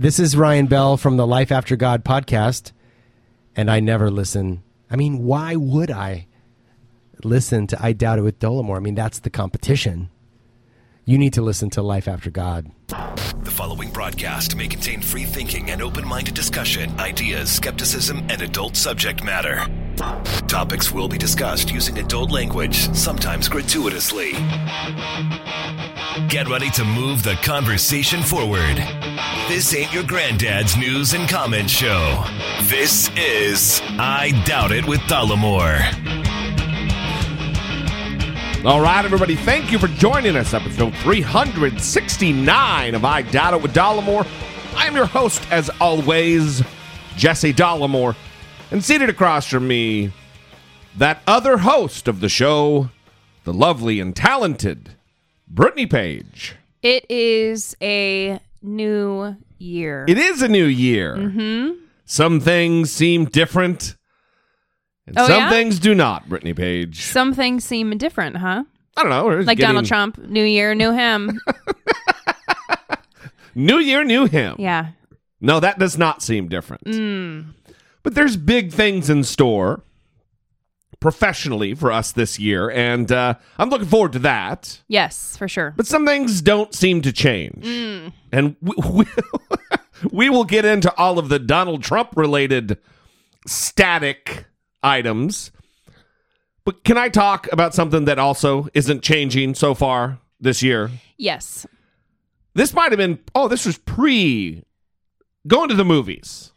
This is Ryan Bell from the Life After God podcast, and I never listen. I mean, why would I listen to I Doubt It with Dollemore? I mean, that's the competition. You need to listen to Life After God. The following broadcast may contain free thinking and open-minded discussion, ideas, skepticism, and adult subject matter. Topics will be discussed using adult language, sometimes gratuitously. Get ready to move the conversation forward. This ain't your granddad's news and comment show. This is I Doubt It with Dollemore. All right, everybody, thank you for joining us. Episode 369 of I Doubt It with Dollemore. I am your host, as always, Jesse Dollemore. And seated across from me, that other host of the show, the lovely and talented Brittany Page. It is a new year. It is a new year. Mm-hmm. Some things seem different. Oh, some things do not, Brittany Page. Some things seem different, huh? I don't know. Like Donald Trump, new year, new him. New year, new him. Yeah. No, that does not seem different. Mm. But there's big things in store professionally for us this year, and I'm looking forward to that. Yes, for sure. But some things don't seem to change. Mm. And we will get into all of the Donald Trump-related static items, but can I talk about something that also isn't changing so far this year? Yes. This might have been, this was pre going to the movies.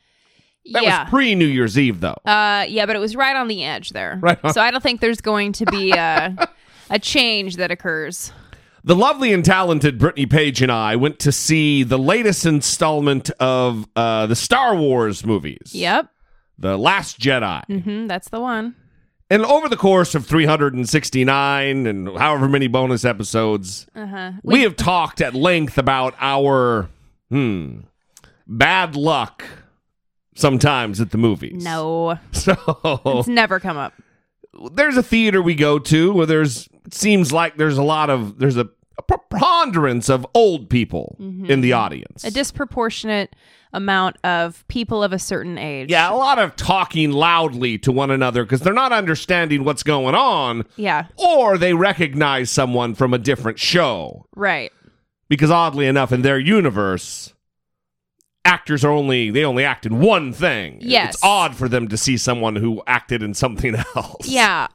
That was pre New Year's Eve, though. Yeah, but it was right on the edge there. Right. So I don't think there's going to be a change that occurs. The lovely and talented Brittany Page and I went to see the latest installment of the Star Wars movies. Yep. The Last Jedi. Mm-hmm, that's the one. And over the course of 369 and however many bonus episodes, we have talked at length about our bad luck sometimes at the movies. No. So it's never come up. There's a theater we go to where there's a preponderance of old people in the audience. A disproportionate amount of people of a certain age. Yeah, a lot of talking loudly to one another because they're not understanding what's going on. Yeah. Or they recognize someone from a different show. Right. Because oddly enough, in their universe, actors only act in one thing. Yes. It's odd for them to see someone who acted in something else. Yeah.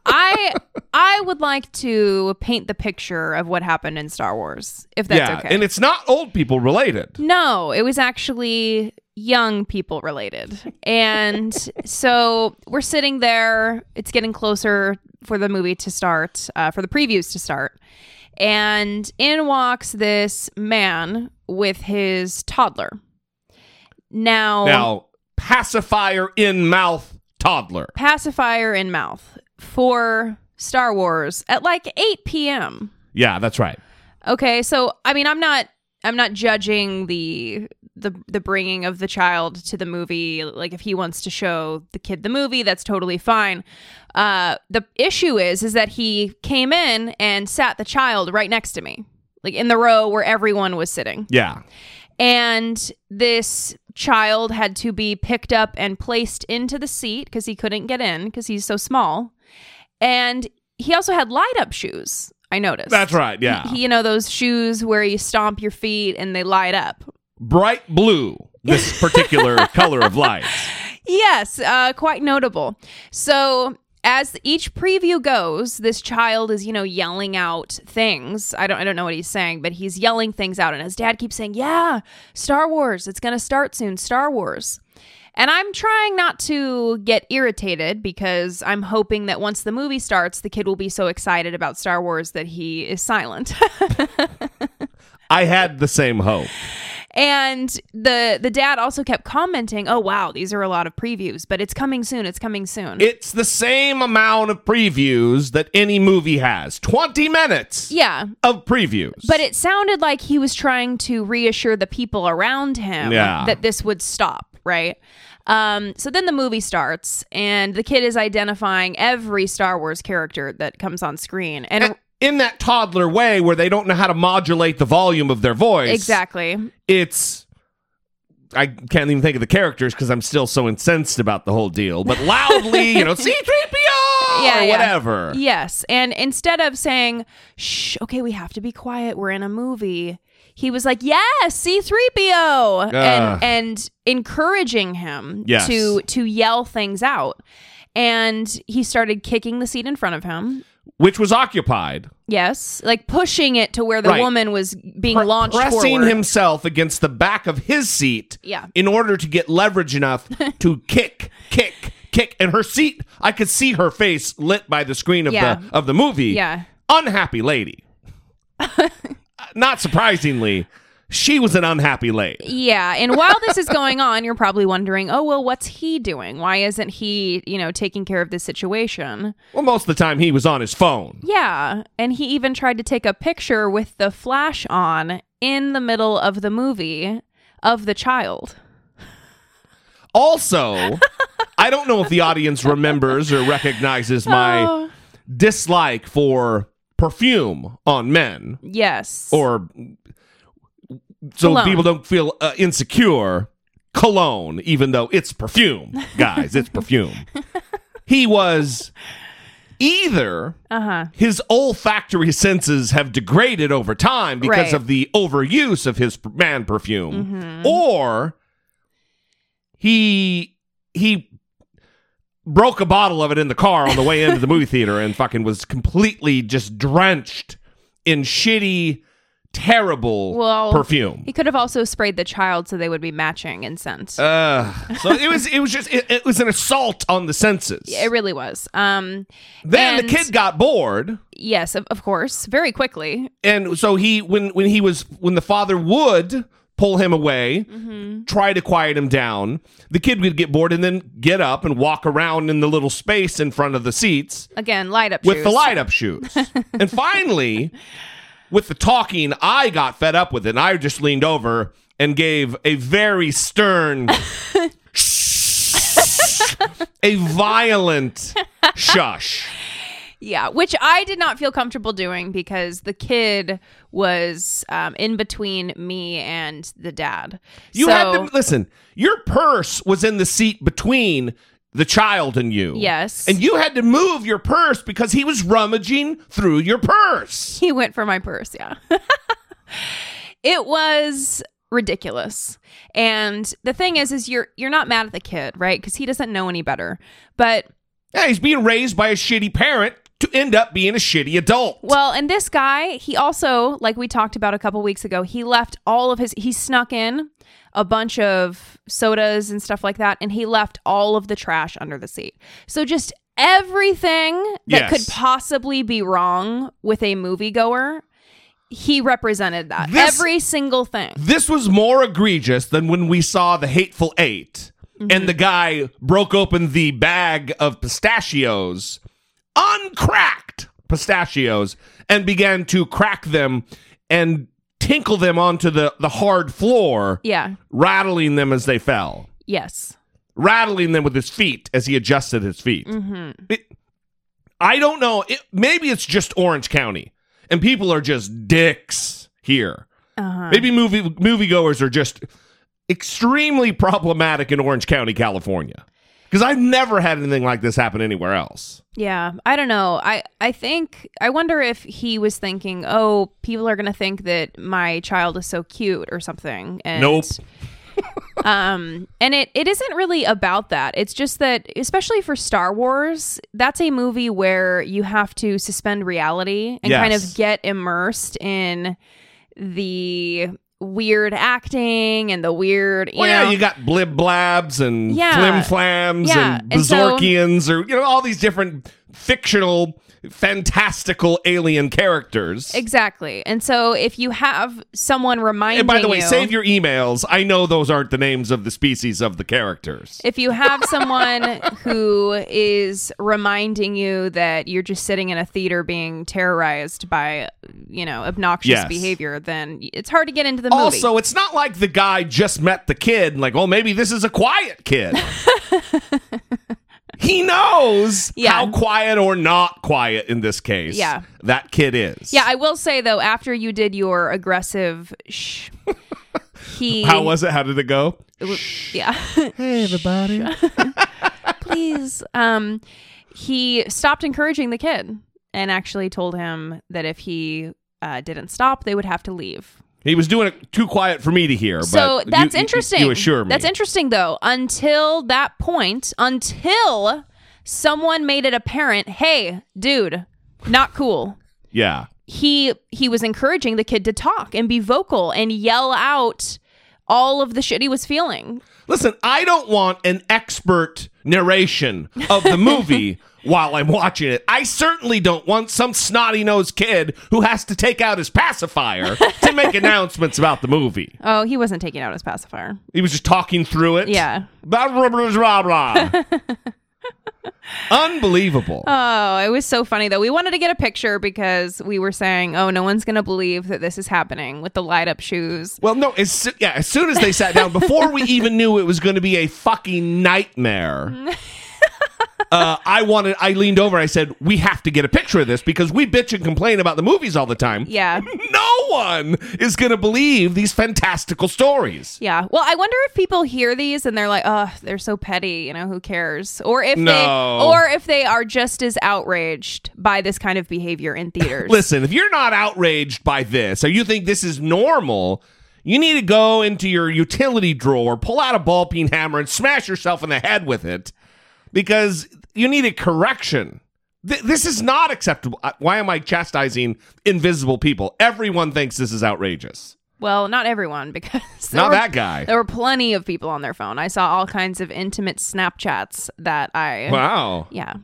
I would like to paint the picture of what happened in Star Wars, if that's okay. And it's not old people related. No, it was actually young people related. And so we're sitting there. It's getting closer for the movie to start, for the previews to start. And in walks this man with his toddler. Now, pacifier in mouth toddler. Pacifier in mouth for Star Wars at like 8 p.m. Yeah, that's right. Okay, so I mean, I'm not judging the bringing of the child to the movie. Like, if he wants to show the kid the movie, that's totally fine. The issue is that he came in and sat the child right next to me, like in the row where everyone was sitting. Yeah, and this child had to be picked up and placed into the seat because he couldn't get in because he's so small. And he also had light-up shoes, I noticed. That's right, yeah. He those shoes where you stomp your feet and they light up. Bright blue, this particular color of light. Yes, quite notable. So as each preview goes, this child is, yelling out things. I don't know what he's saying, but he's yelling things out. And his dad keeps saying, yeah, Star Wars, it's going to start soon, Star Wars. And I'm trying not to get irritated because I'm hoping that once the movie starts, the kid will be so excited about Star Wars that he is silent. I had the same hope. And the dad also kept commenting, oh, wow, these are a lot of previews, but it's coming soon. It's coming soon. It's the same amount of previews that any movie has. 20 minutes of previews. But it sounded like he was trying to reassure the people around him that this would stop, right? So then the movie starts, and the kid is identifying every Star Wars character that comes on screen. And in that toddler way where they don't know how to modulate the volume of their voice. Exactly. It's I can't even think of the characters because I'm still so incensed about the whole deal, but loudly, you know, C-3PO, whatever. Yes. And instead of saying, shh, okay, we have to be quiet, we're in a movie, he was like, yes, C-3PO, and encouraging him to yell things out. And he started kicking the seat in front of him, which was occupied. Yes, like pushing it to where the woman was being launched forward. Pressing himself against the back of his seat in order to get leverage enough to kick. And her seat, I could see her face lit by the screen of the movie. Yeah. Unhappy lady. Not surprisingly, she was an unhappy lady. Yeah, and while this is going on, you're probably wondering, oh, well, what's he doing? Why isn't he, you know, taking care of this situation? Well, most of the time he was on his phone. Yeah, and he even tried to take a picture with the flash on in the middle of the movie of the child. Also, I don't know if the audience remembers or recognizes my dislike for perfume on men. Yes. Or... so cologne. People don't feel insecure. Cologne, even though it's perfume, guys, it's perfume. He was either his olfactory senses have degraded over time because of the overuse of his man perfume, or he broke a bottle of it in the car on the way into the movie theater and fucking was completely just drenched in shitty, terrible perfume. He could have also sprayed the child so they would be matching in scent. So it was an assault on the senses. Yeah, it really was. Then the kid got bored. Yes, of course, very quickly. And so he, when the father would pull him away, try to quiet him down, the kid would get bored and then get up and walk around in the little space in front of the seats. Again, light-up shoes. With the light-up shoes. And finally... with the talking, I got fed up with it, and I just leaned over and gave a very stern, a violent shush. Yeah, which I did not feel comfortable doing because the kid was in between me and the dad. You had to listen. Your purse was in the seat between the child and you. Yes. And you had to move your purse because he was rummaging through your purse. He went for my purse, yeah. It was ridiculous. And the thing is you're not mad at the kid, right? Because he doesn't know any better. But... yeah, he's being raised by a shitty parent to end up being a shitty adult. Well, and this guy, he also, like we talked about a couple weeks ago, he left all of his... he snuck in a bunch of sodas and stuff like that, and he left all of the trash under the seat. So just everything that could possibly be wrong with a moviegoer, he represented that. Every single thing. This was more egregious than when we saw The Hateful Eight, and the guy broke open the bag of pistachios, uncracked pistachios, and began to crack them and tinkle them onto the hard floor, rattling them as they fell. Yes. Rattling them with his feet as he adjusted his feet. I don't know. Maybe it's just Orange County, and people are just dicks here. Maybe moviegoers are just extremely problematic in Orange County, California. Because I've never had anything like this happen anywhere else. Yeah, I don't know. I wonder if he was thinking, oh, people are going to think that my child is so cute or something. And, nope. And it isn't really about that. It's just that, especially for Star Wars, that's a movie where you have to suspend reality and kind of get immersed in the... weird acting and the weird, you know, you got blib blabs and flim flams and Bazorkians, or you know, all these different fictional, fantastical alien characters. Exactly. And so if you have someone reminding you... and by the way, save your emails. I know those aren't the names of the species of the characters. If you have someone who is reminding you that you're just sitting in a theater being terrorized by, you know, obnoxious behavior, then it's hard to get into the movie. Also, it's not like the guy just met the kid and like, oh, maybe this is a quiet kid. He knows how quiet or not quiet in this case that kid is. Yeah, I will say, though, after you did your aggressive shh, How was it? How did it go? Yeah. Hey, everybody. Please. He stopped encouraging the kid and actually told him that if he didn't stop, they would have to leave. He was doing it too quiet for me to hear. So but that's interesting. You assure me. That's interesting, though. Until that point, until someone made it apparent, hey, dude, not cool. Yeah. He was encouraging the kid to talk and be vocal and yell out all of the shit he was feeling. Listen, I don't want an expert narration of the movie while I'm watching it. I certainly don't want some snotty-nosed kid who has to take out his pacifier to make announcements about the movie. Oh, he wasn't taking out his pacifier. He was just talking through it. Yeah. Blah, blah, blah, blah, blah. Unbelievable. Oh, it was so funny, though. We wanted to get a picture because we were saying, oh, no one's going to believe that this is happening with the light up shoes. Well, no, as soon as they sat down, before we even knew it was going to be a fucking nightmare, I leaned over, I said, we have to get a picture of this because we bitch and complain about the movies all the time. Yeah. No one is going to believe these fantastical stories. Yeah. Well, I wonder if people hear these and they're like, oh, they're so petty, you know, who cares? Or if they are just as outraged by this kind of behavior in theaters. Listen, if you're not outraged by this or you think this is normal, you need to go into your utility drawer, pull out a ball-peen hammer and smash yourself in the head with it. Because you need a correction. This is not acceptable. Why am I chastising invisible people? Everyone thinks this is outrageous. Well, not everyone, because... There were plenty of people on their phone. I saw all kinds of intimate Snapchats that I... Wow. Yeah.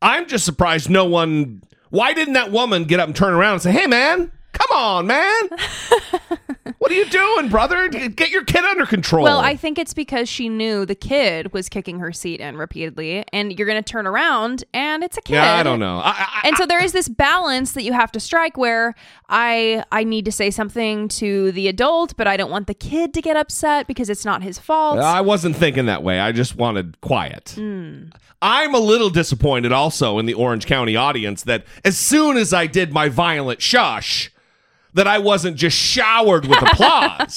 I'm just surprised no one... Why didn't that woman get up and turn around and say, hey, man, come on, man. What are you doing, brother? Get your kid under control. Well, I think it's because she knew the kid was kicking her seat in repeatedly, and you're going to turn around, and it's a kid. Yeah, I don't know. So there is this balance that you have to strike where I need to say something to the adult, but I don't want the kid to get upset because it's not his fault. I wasn't thinking that way. I just wanted quiet. Mm. I'm a little disappointed also in the Orange County audience that as soon as I did my violent shush... that I wasn't just showered with applause.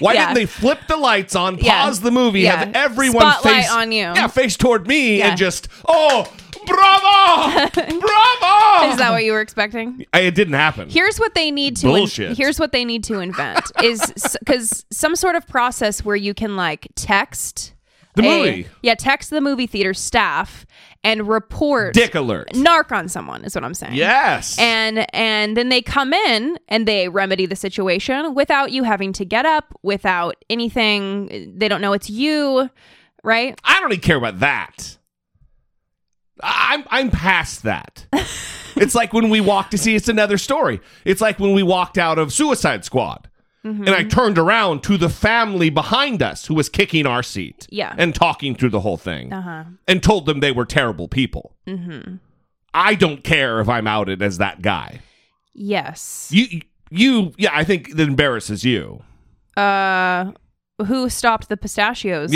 Why didn't they flip the lights on, pause the movie, have everyone spotlight on you. Yeah, face toward me and just, oh, bravo, bravo. Is that what you were expecting? It didn't happen. Here's what they need to invent is because some sort of process where you can like text the movie. Yeah, text the movie theater staff. And report dick alert, narc on someone is what I'm saying. Yes, and then they come in and they remedy the situation without you having to get up, without anything. They don't know it's you, right? I don't even care about that. I'm past that. It's like when we walked to see It's Another Story. It's like when we walked out of Suicide Squad, and I turned around to the family behind us who was kicking our seat and talking through the whole thing and told them they were terrible people. Mm-hmm. I don't care if I'm outed as that guy. Yes. You, I think it embarrasses you. Who stopped the pistachios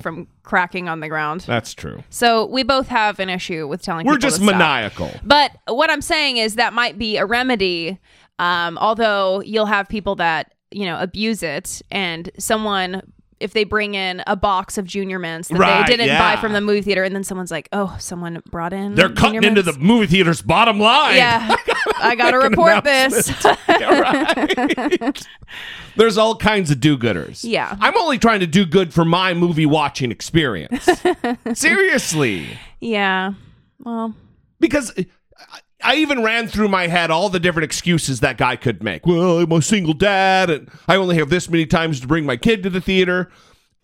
from cracking on the ground? That's true. So we both have an issue with telling people to stop. We're just maniacal. But what I'm saying is that might be a remedy... although you'll have people that, you know, abuse it, and someone, if they bring in a box of Junior Mints that they didn't buy from the movie theater, and then someone's like, oh, someone brought in Junior Mints. They're cutting into the movie theater's bottom line. Yeah, I got to report this. Yeah, right. There's all kinds of do-gooders. Yeah. I'm only trying to do good for my movie-watching experience. Seriously. Yeah, well. Because... I even ran through my head all the different excuses that guy could make. Well, I'm a single dad, and I only have this many times to bring my kid to the theater.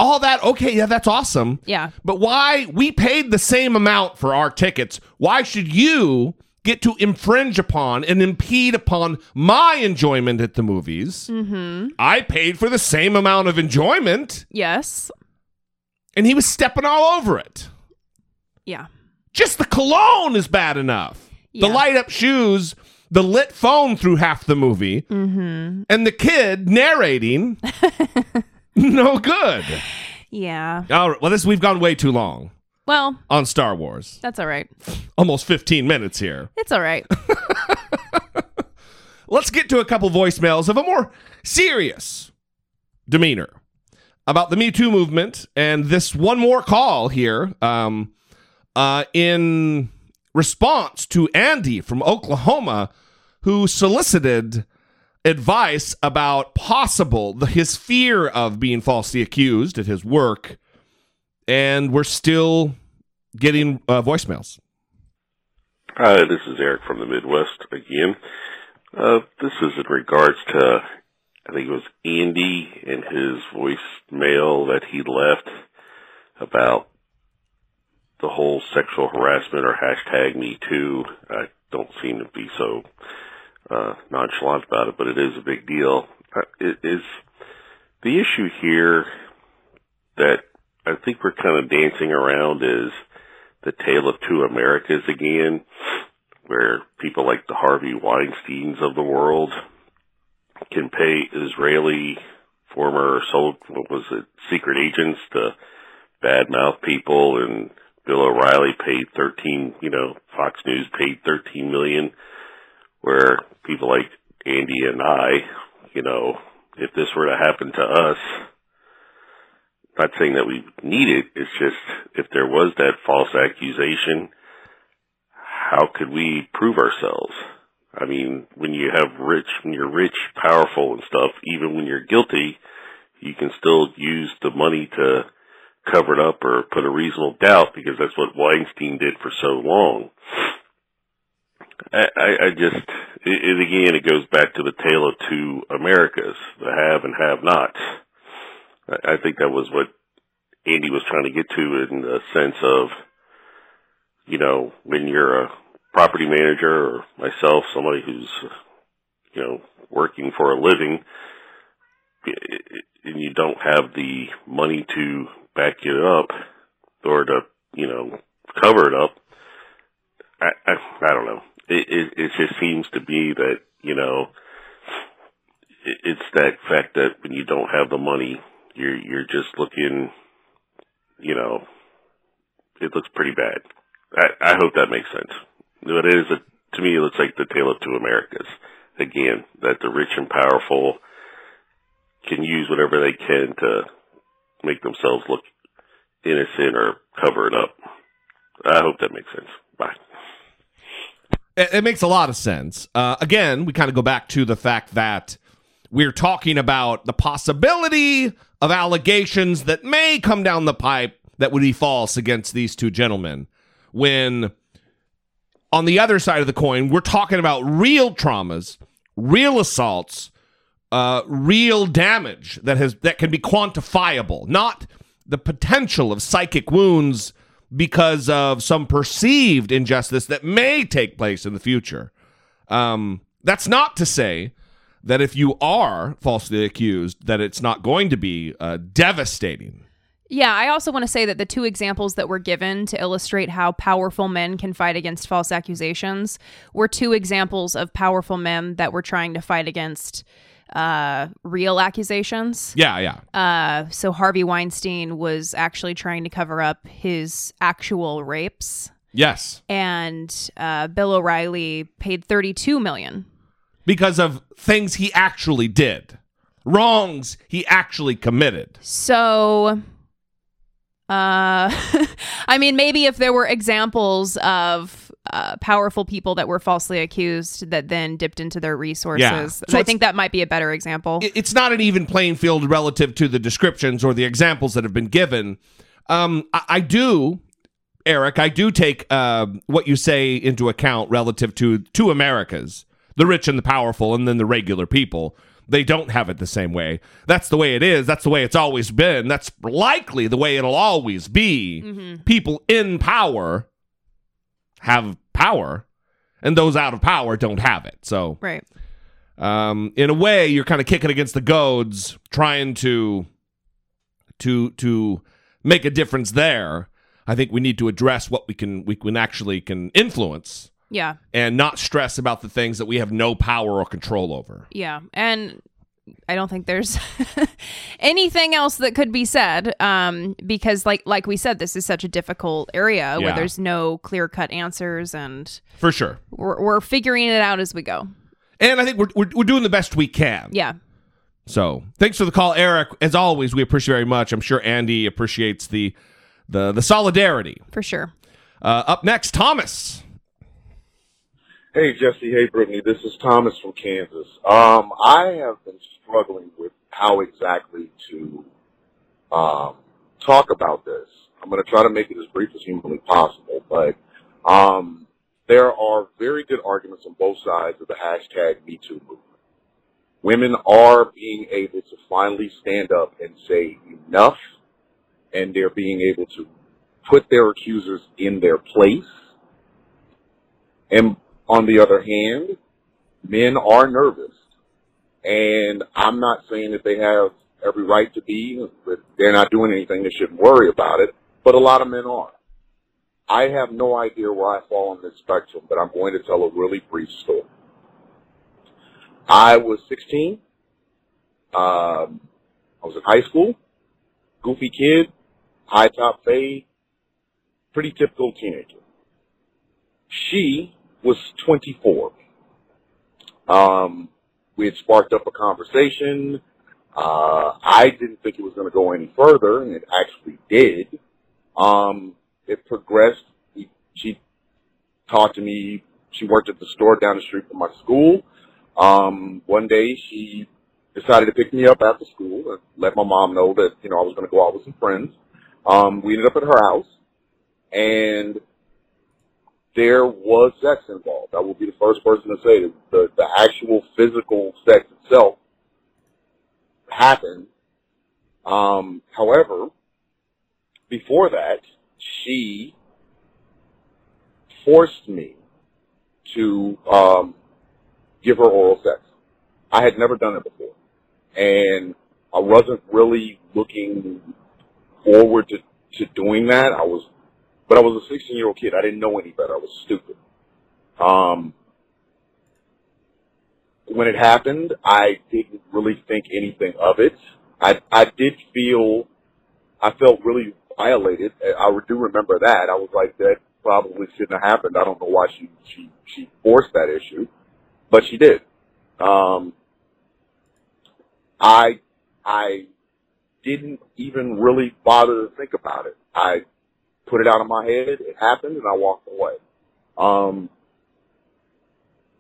All that, okay, yeah, that's awesome. Yeah. But why? We paid the same amount for our tickets. Why should you get to infringe upon and impede upon my enjoyment at the movies? Mm-hmm. I paid for the same amount of enjoyment. Yes. And he was stepping all over it. Yeah. Just the cologne is bad enough. Yeah. The light up shoes, the lit phone through half the movie, and the kid narrating. No good. Yeah. All right. Well, we've gone way too long. Well. On Star Wars. That's all right. Almost 15 minutes here. It's all right. Let's get to a couple voicemails of a more serious demeanor about the Me Too movement. And this one more call here in response to Andy from Oklahoma, who solicited advice about his fear of being falsely accused at his work. And we're still getting voicemails. Hi, this is Eric from the Midwest again. This is in regards to, I think it was Andy and his voicemail that he left about the whole sexual harassment or hashtag Me Too. I don't seem to be so nonchalant about it, but it is a big deal. It is the issue here that I think we're kind of dancing around is the tale of two Americas again, where people like the Harvey Weinsteins of the world can pay Israeli secret agents to badmouth people, and Bill O'Reilly paid Fox News paid $13 million, where people like Andy and I, if this were to happen to us, not saying that we need it, it's just if there was that false accusation, how could we prove ourselves? I mean, when you're rich, powerful and stuff, even when you're guilty, you can still use the money to cover it up or put a reasonable doubt, because that's what Weinstein did for so long. It goes back to the tale of two Americas, the have and have nots. I think that was what Andy was trying to get to, in the sense of, when you're a property manager, or myself, somebody who's, working for a living, and you don't have the money to back it up or to, cover it up. I don't know. It just seems to be that, it's that fact that when you don't have the money, you're just looking, it looks pretty bad. I hope that makes sense. But to me, it looks like the tale of two Americas. Again, that the rich and powerful can use whatever they can to make themselves look innocent or cover it up. I hope that makes sense. Bye. It makes a lot of sense. Again, we kind of go back to the fact that we're talking about the possibility of allegations that may come down the pipe that would be false against these two gentlemen. When on the other side of the coin, we're talking about real traumas, real assaults, real damage that can be quantifiable, not the potential of psychic wounds because of some perceived injustice that may take place in the future. That's not to say that if you are falsely accused, that it's not going to be devastating. Yeah, I also want to say that the two examples that were given to illustrate how powerful men can fight against false accusations were two examples of powerful men that were trying to fight against real accusations. Yeah. So Harvey Weinstein was actually trying to cover up his actual rapes. Yes. And Bill O'Reilly paid $32 million. Because of things he actually did. Wrongs he actually committed. So, I mean, maybe if there were examples of powerful people that were falsely accused that then dipped into their resources, yeah. So I think that might be a better example. It's not an even playing field relative to the descriptions or the examples that have been given. I do, Eric, take what you say into account relative to two Americas. The rich and the powerful, and then the regular people. They don't have it the same way. That's the way it is. That's the way it's always been. That's likely the way it'll always be. Mm-hmm. People in power have power, and those out of power don't have it. So, right. In a way, you're kind of kicking against the goads, trying to make a difference there. I think we need to address what we can actually influence. Yeah. And not stress about the things that we have no power or control over. Yeah. And I don't think there's anything else that could be said, because like we said, this is such a difficult area where there's no clear-cut answers, and for sure we're figuring it out as we go. And I think we're doing the best we can. Yeah. So thanks for the call, Eric. As always, we appreciate very much. I'm sure Andy appreciates the solidarity. For sure. Up next, Thomas. Hey, Jesse. Hey, Brittany. This is Thomas from Kansas. I have been struggling with how exactly to talk about this. I'm going to try to make it as brief as humanly possible, but there are very good arguments on both sides of the #MeToo movement. Women are being able to finally stand up and say enough, and they're being able to put their accusers in their place. And on the other hand, men are nervous. And I'm not saying that they have every right to be, but they're not doing anything, they shouldn't worry about it. But a lot of men are. I have no idea where I fall on this spectrum, but I'm going to tell a really brief story. I was 16. I was in high school. Goofy kid, high top fade, pretty typical teenager. She was 24. We had sparked up a conversation. I didn't think it was going to go any further, and it actually did. It progressed. She talked to me. She worked at the store down the street from my school. One day she decided to pick me up after school and let my mom know that, you know, I was going to go out with some friends. We ended up at her house, and there was sex involved. I will be the first person to say that the actual physical sex itself happened. However, before that, she forced me to give her oral sex. I had never done it before, and I wasn't really looking forward to doing that. But I was a 16-year-old kid. I didn't know any better. I was stupid. When it happened, I didn't really think anything of it. I felt really violated. I do remember that. I was like, that probably shouldn't have happened. I don't know why she forced that issue, but she did. I didn't even really bother to think about it. I put it out of my head. It happened, and I walked away.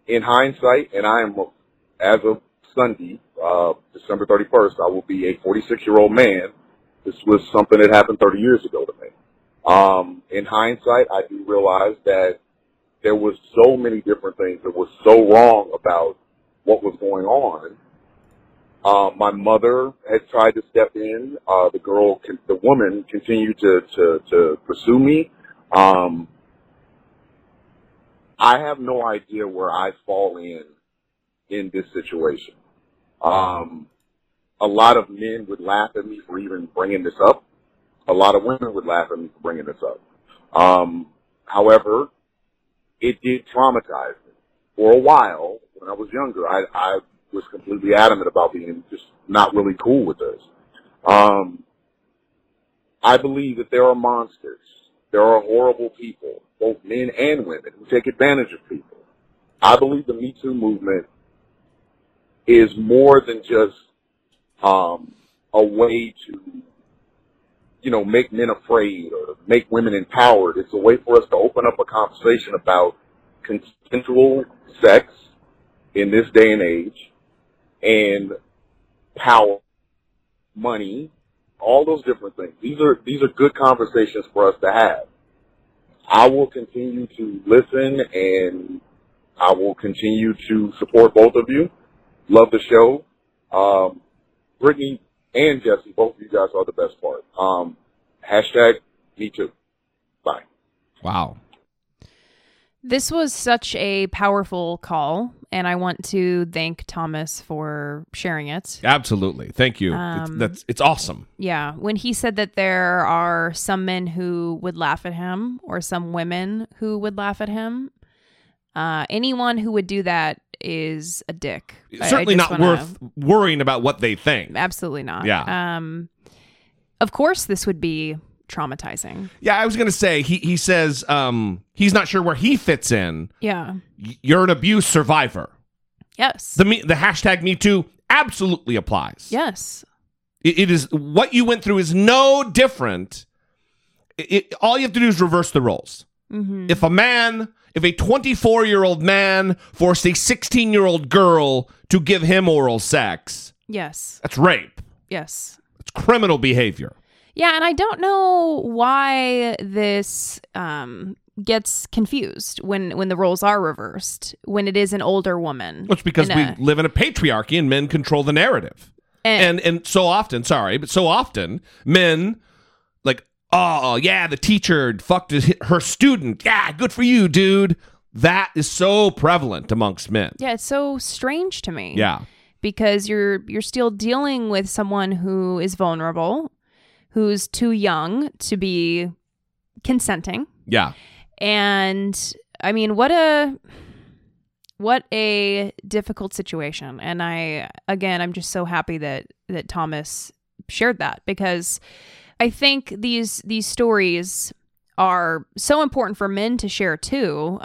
In hindsight, and I am, as of Sunday, December 31st, I will be a 46-year-old man. This was something that happened 30 years ago to me. In hindsight, I do realize that there was so many different things that was so wrong about what was going on. My mother had tried to step in. The woman continued to pursue me. I have no idea where I fall in this situation. A lot of men would laugh at me for even bringing this up. A lot of women would laugh at me for bringing this up. However, it did traumatize me. For a while, when I was younger, I was completely adamant about being just not really cool with this. I believe that there are monsters. There are horrible people, both men and women, who take advantage of people. I believe the Me Too movement is more than just a way to, you know, make men afraid or make women empowered. It's a way for us to open up a conversation about consensual sex in this day and age, and power, money, all those different things. These are good conversations for us to have. I will continue to listen, and I will continue to support both of you. Love the show. Brittany and Jesse, both of you guys are the best part. #MeToo. Bye. Wow. This was such a powerful call, and I want to thank Thomas for sharing it. Absolutely. Thank you. It's awesome. Yeah. When he said that there are some men who would laugh at him or some women who would laugh at him, anyone who would do that is a dick. Certainly not worth worrying about what they think. Absolutely not. Yeah. Of course, this would be traumatizing. Yeah, I was going to say, he says he's not sure where he fits in. Yeah. You're an abuse survivor. Yes. The #MeToo absolutely applies. Yes. It is, what you went through is no different. All you have to do is reverse the roles. Mm-hmm. If a man, if a 24-year-old man forced a 16-year-old girl to give him oral sex, yes, that's rape. Yes. It's criminal behavior. Yeah, and I don't know why this gets confused when the roles are reversed, when it is an older woman. Well, it's because we live in a patriarchy and men control the narrative. And so often, sorry, but so often men like, oh, yeah, the teacher fucked her student. Yeah, good for you, dude. That is so prevalent amongst men. Yeah, it's so strange to me. Yeah. Because you're still dealing with someone who is vulnerable, who's too young to be consenting. Yeah. And I mean, what a difficult situation. And I'm just so happy that Thomas shared that, because I think these stories are so important for men to share too.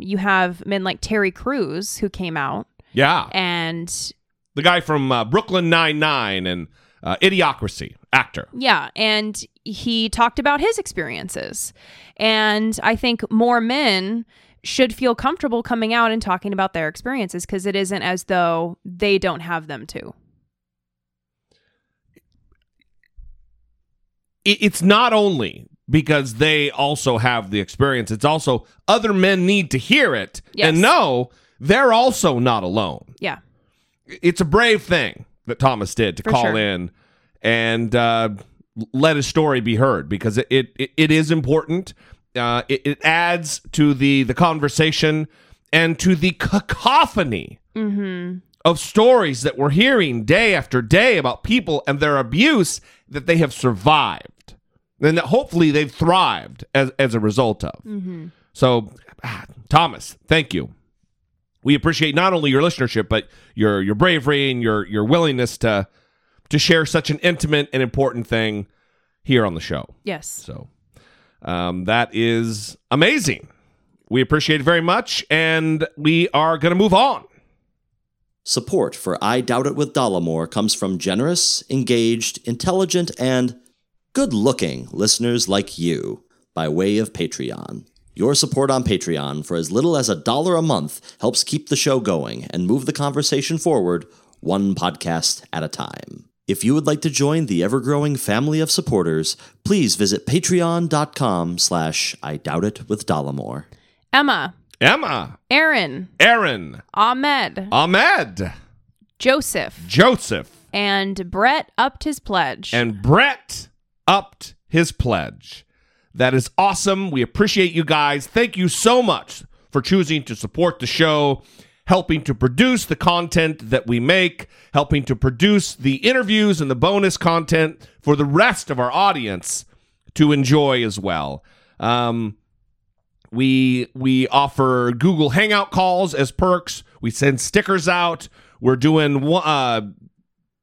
You have men like Terry Crews who came out. Yeah. And the guy from Brooklyn Nine-Nine and Idiocracy, actor. Yeah, and he talked about his experiences. And I think more men should feel comfortable coming out and talking about their experiences, because it isn't as though they don't have them too. It's not only because they also have the experience, it's also other men need to hear it. Yes. And know they're also not alone. Yeah. It's a brave thing that Thomas did to call in and let his story be heard, because it is important. It adds to the conversation and to the cacophony of stories that we're hearing day after day about people and their abuse that they have survived, and that hopefully they've thrived as a result of. Mm-hmm. So, Thomas, thank you. We appreciate not only your listenership, but your bravery and your willingness to share such an intimate and important thing here on the show. Yes. So that is amazing. We appreciate it very much, and we are going to move on. Support for I Doubt It with Dollemore comes from generous, engaged, intelligent, and good-looking listeners like you by way of Patreon. Your support on Patreon for as little as $1 a month helps keep the show going and move the conversation forward one podcast at a time. If you would like to join the ever-growing family of supporters, please visit patreon.com/IDoubtItWithDollemore. Emma. Aaron. Ahmed. Joseph. And Brett upped his pledge. That is awesome. We appreciate you guys. Thank you so much for choosing to support the show, helping to produce the content that we make, helping to produce the interviews and the bonus content for the rest of our audience to enjoy as well. We offer Google Hangout calls as perks. We send stickers out. We're doing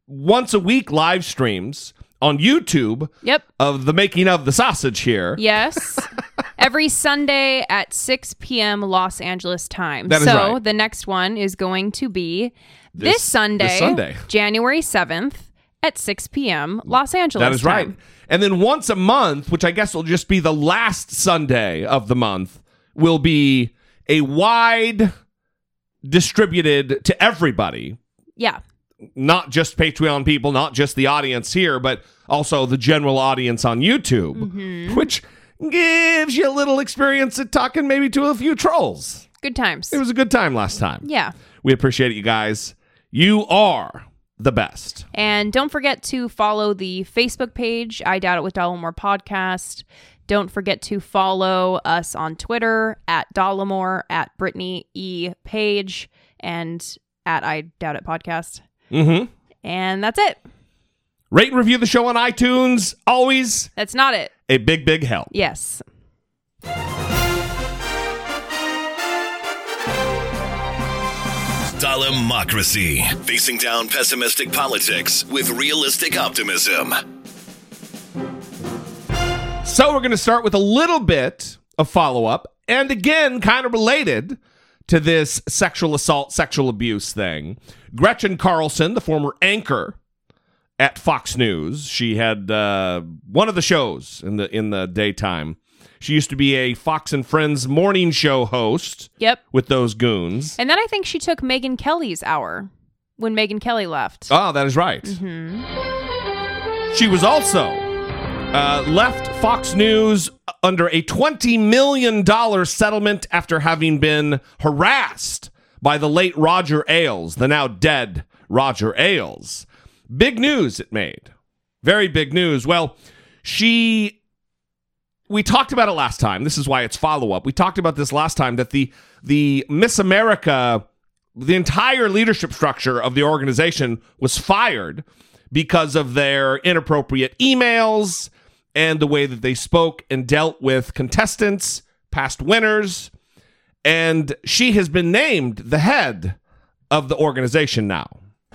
once a week live streams on YouTube. Yep. Of the making of the sausage here. Yes. Every Sunday at 6 p.m. Los Angeles time. That is right. So the next one is going to be this Sunday, January 7th at 6 p.m. Los Angeles time. That is right. And then once a month, which I guess will just be the last Sunday of the month, will be a wide distributed to everybody. Yeah. Not just Patreon people, not just the audience here, but also the general audience on YouTube, which gives you a little experience at talking maybe to a few trolls. Good times. It was a good time last time. Yeah. We appreciate it, you guys. You are the best. And don't forget to follow the Facebook page, I Doubt It with Dollemore Podcast. Don't forget to follow us on Twitter, @Dollemore, @Brittany E. Page, and @I Doubt It Podcast. And that's it. Rate and review the show on iTunes. Always. That's not it. A big, big help. Yes. Dollemocracy. Facing down pessimistic politics with realistic optimism. So we're going to start with a little bit of follow-up. And again, kind of related to this sexual assault, sexual abuse thing. Gretchen Carlson, the former anchor at Fox News, she had one of the shows in the daytime. She used to be a Fox and Friends morning show host. Yep. With those goons. And then I think she took Megyn Kelly's hour when Megyn Kelly left. Oh, that is right. Mm-hmm. She was also left Fox News under a $20 million settlement after having been harassed by the late Roger Ailes, the now dead Roger Ailes. Big news it made. Very big news. Well, we talked about it last time. This is why it's follow-up. We talked about this last time, that the Miss America, the entire leadership structure of the organization was fired because of their inappropriate emails and the way that they spoke and dealt with contestants, past winners. And she has been named the head of the organization now.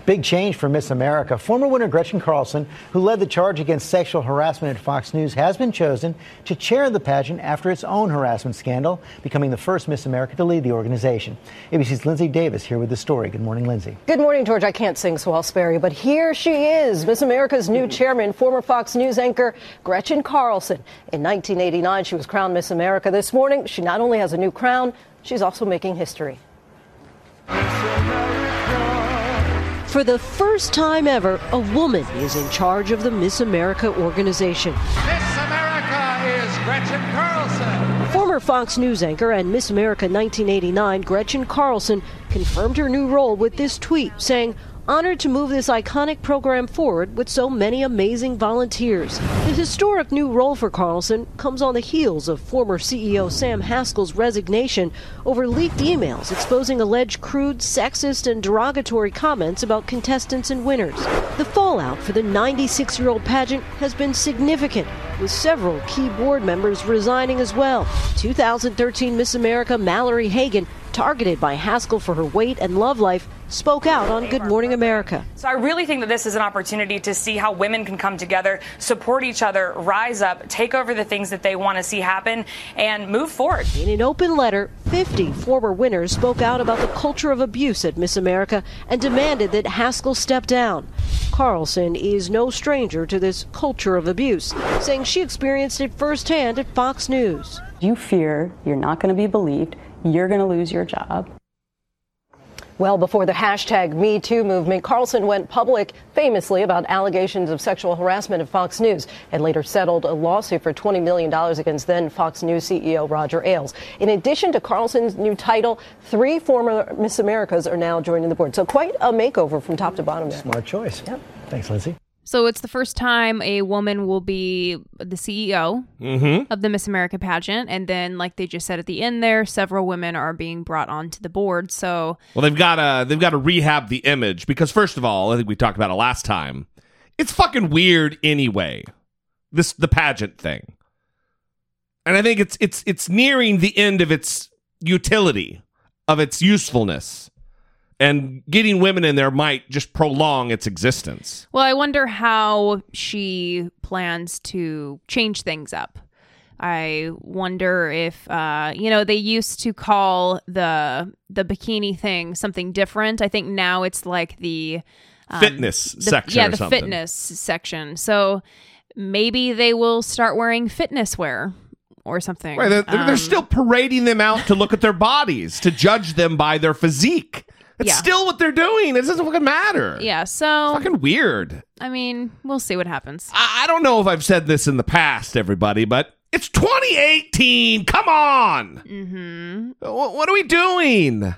Big change for Miss America. Former winner Gretchen Carlson, who led the charge against sexual harassment at Fox News, has been chosen to chair the pageant after its own harassment scandal, becoming the first Miss America to lead the organization. ABC's Lindsay Davis here with the story. Good morning, Lindsay. Good morning, George. I can't sing, so I'll spare you, but here she is, Miss America's new chairman, former Fox News anchor Gretchen Carlson. In 1989, she was crowned Miss America. This morning, she not only has a new crown, she's also making history. For the first time ever, a woman is in charge of the Miss America organization. Miss America is Gretchen Carlson. Former Fox News anchor and Miss America 1989 Gretchen Carlson confirmed her new role with this tweet, saying, "Honored to move this iconic program forward with so many amazing volunteers." The historic new role for Carlson comes on the heels of former CEO Sam Haskell's resignation over leaked emails exposing alleged crude, sexist, and derogatory comments about contestants and winners. The fallout for the 96-year-old pageant has been significant, with several key board members resigning as well. 2013 Miss America Mallory Hagan, targeted by Haskell for her weight and love life, spoke out on Good Morning America. So I really think that this is an opportunity to see how women can come together, support each other, rise up, take over the things that they want to see happen, and move forward. In an open letter, 50 former winners spoke out about the culture of abuse at Miss America and demanded that Haskell step down. Carlson is no stranger to this culture of abuse, saying she experienced it firsthand at Fox News. You fear you're not going to be believed, you're going to lose your job. Well, before the #MeToo movement, Carlson went public famously about allegations of sexual harassment at Fox News and later settled a lawsuit for $20 million against then Fox News CEO Roger Ailes. In addition to Carlson's new title, 3 former Miss Americas are now joining the board. So quite a makeover from top to bottom. Smart choice. Yep. Thanks, Lindsay. So it's the first time a woman will be the CEO of the Miss America pageant. And then, like they just said at the end there, several women are being brought onto the board. So, well, they've got to rehab the image, because first of all, I think we talked about it last time, it's fucking weird anyway, the pageant thing. And I think it's nearing the end of its utility, of its usefulness. And getting women in there might just prolong its existence. Well, I wonder how she plans to change things up. I wonder if, they used to call the bikini thing something different. I think now it's like the... fitness section or something. Yeah, the fitness section. So maybe they will start wearing fitness wear or something. Right, they're still parading them out to look at their bodies, to judge them by their physique. It's still what they're doing. It doesn't fucking matter. Yeah, so... It's fucking weird. I mean, we'll see what happens. I don't know if I've said this in the past, everybody, but it's 2018. Come on. Mm-hmm. What are we doing?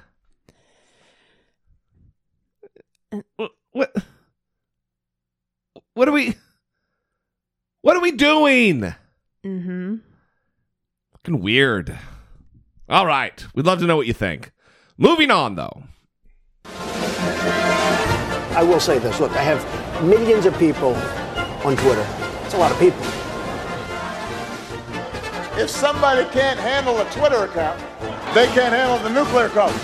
What are we doing? Mm-hmm. Fucking weird. All right. We'd love to know what you think. Moving on, though. I will say this. Look, I have millions of people on Twitter. It's a lot of people. If somebody can't handle a Twitter account, they can't handle the nuclear code.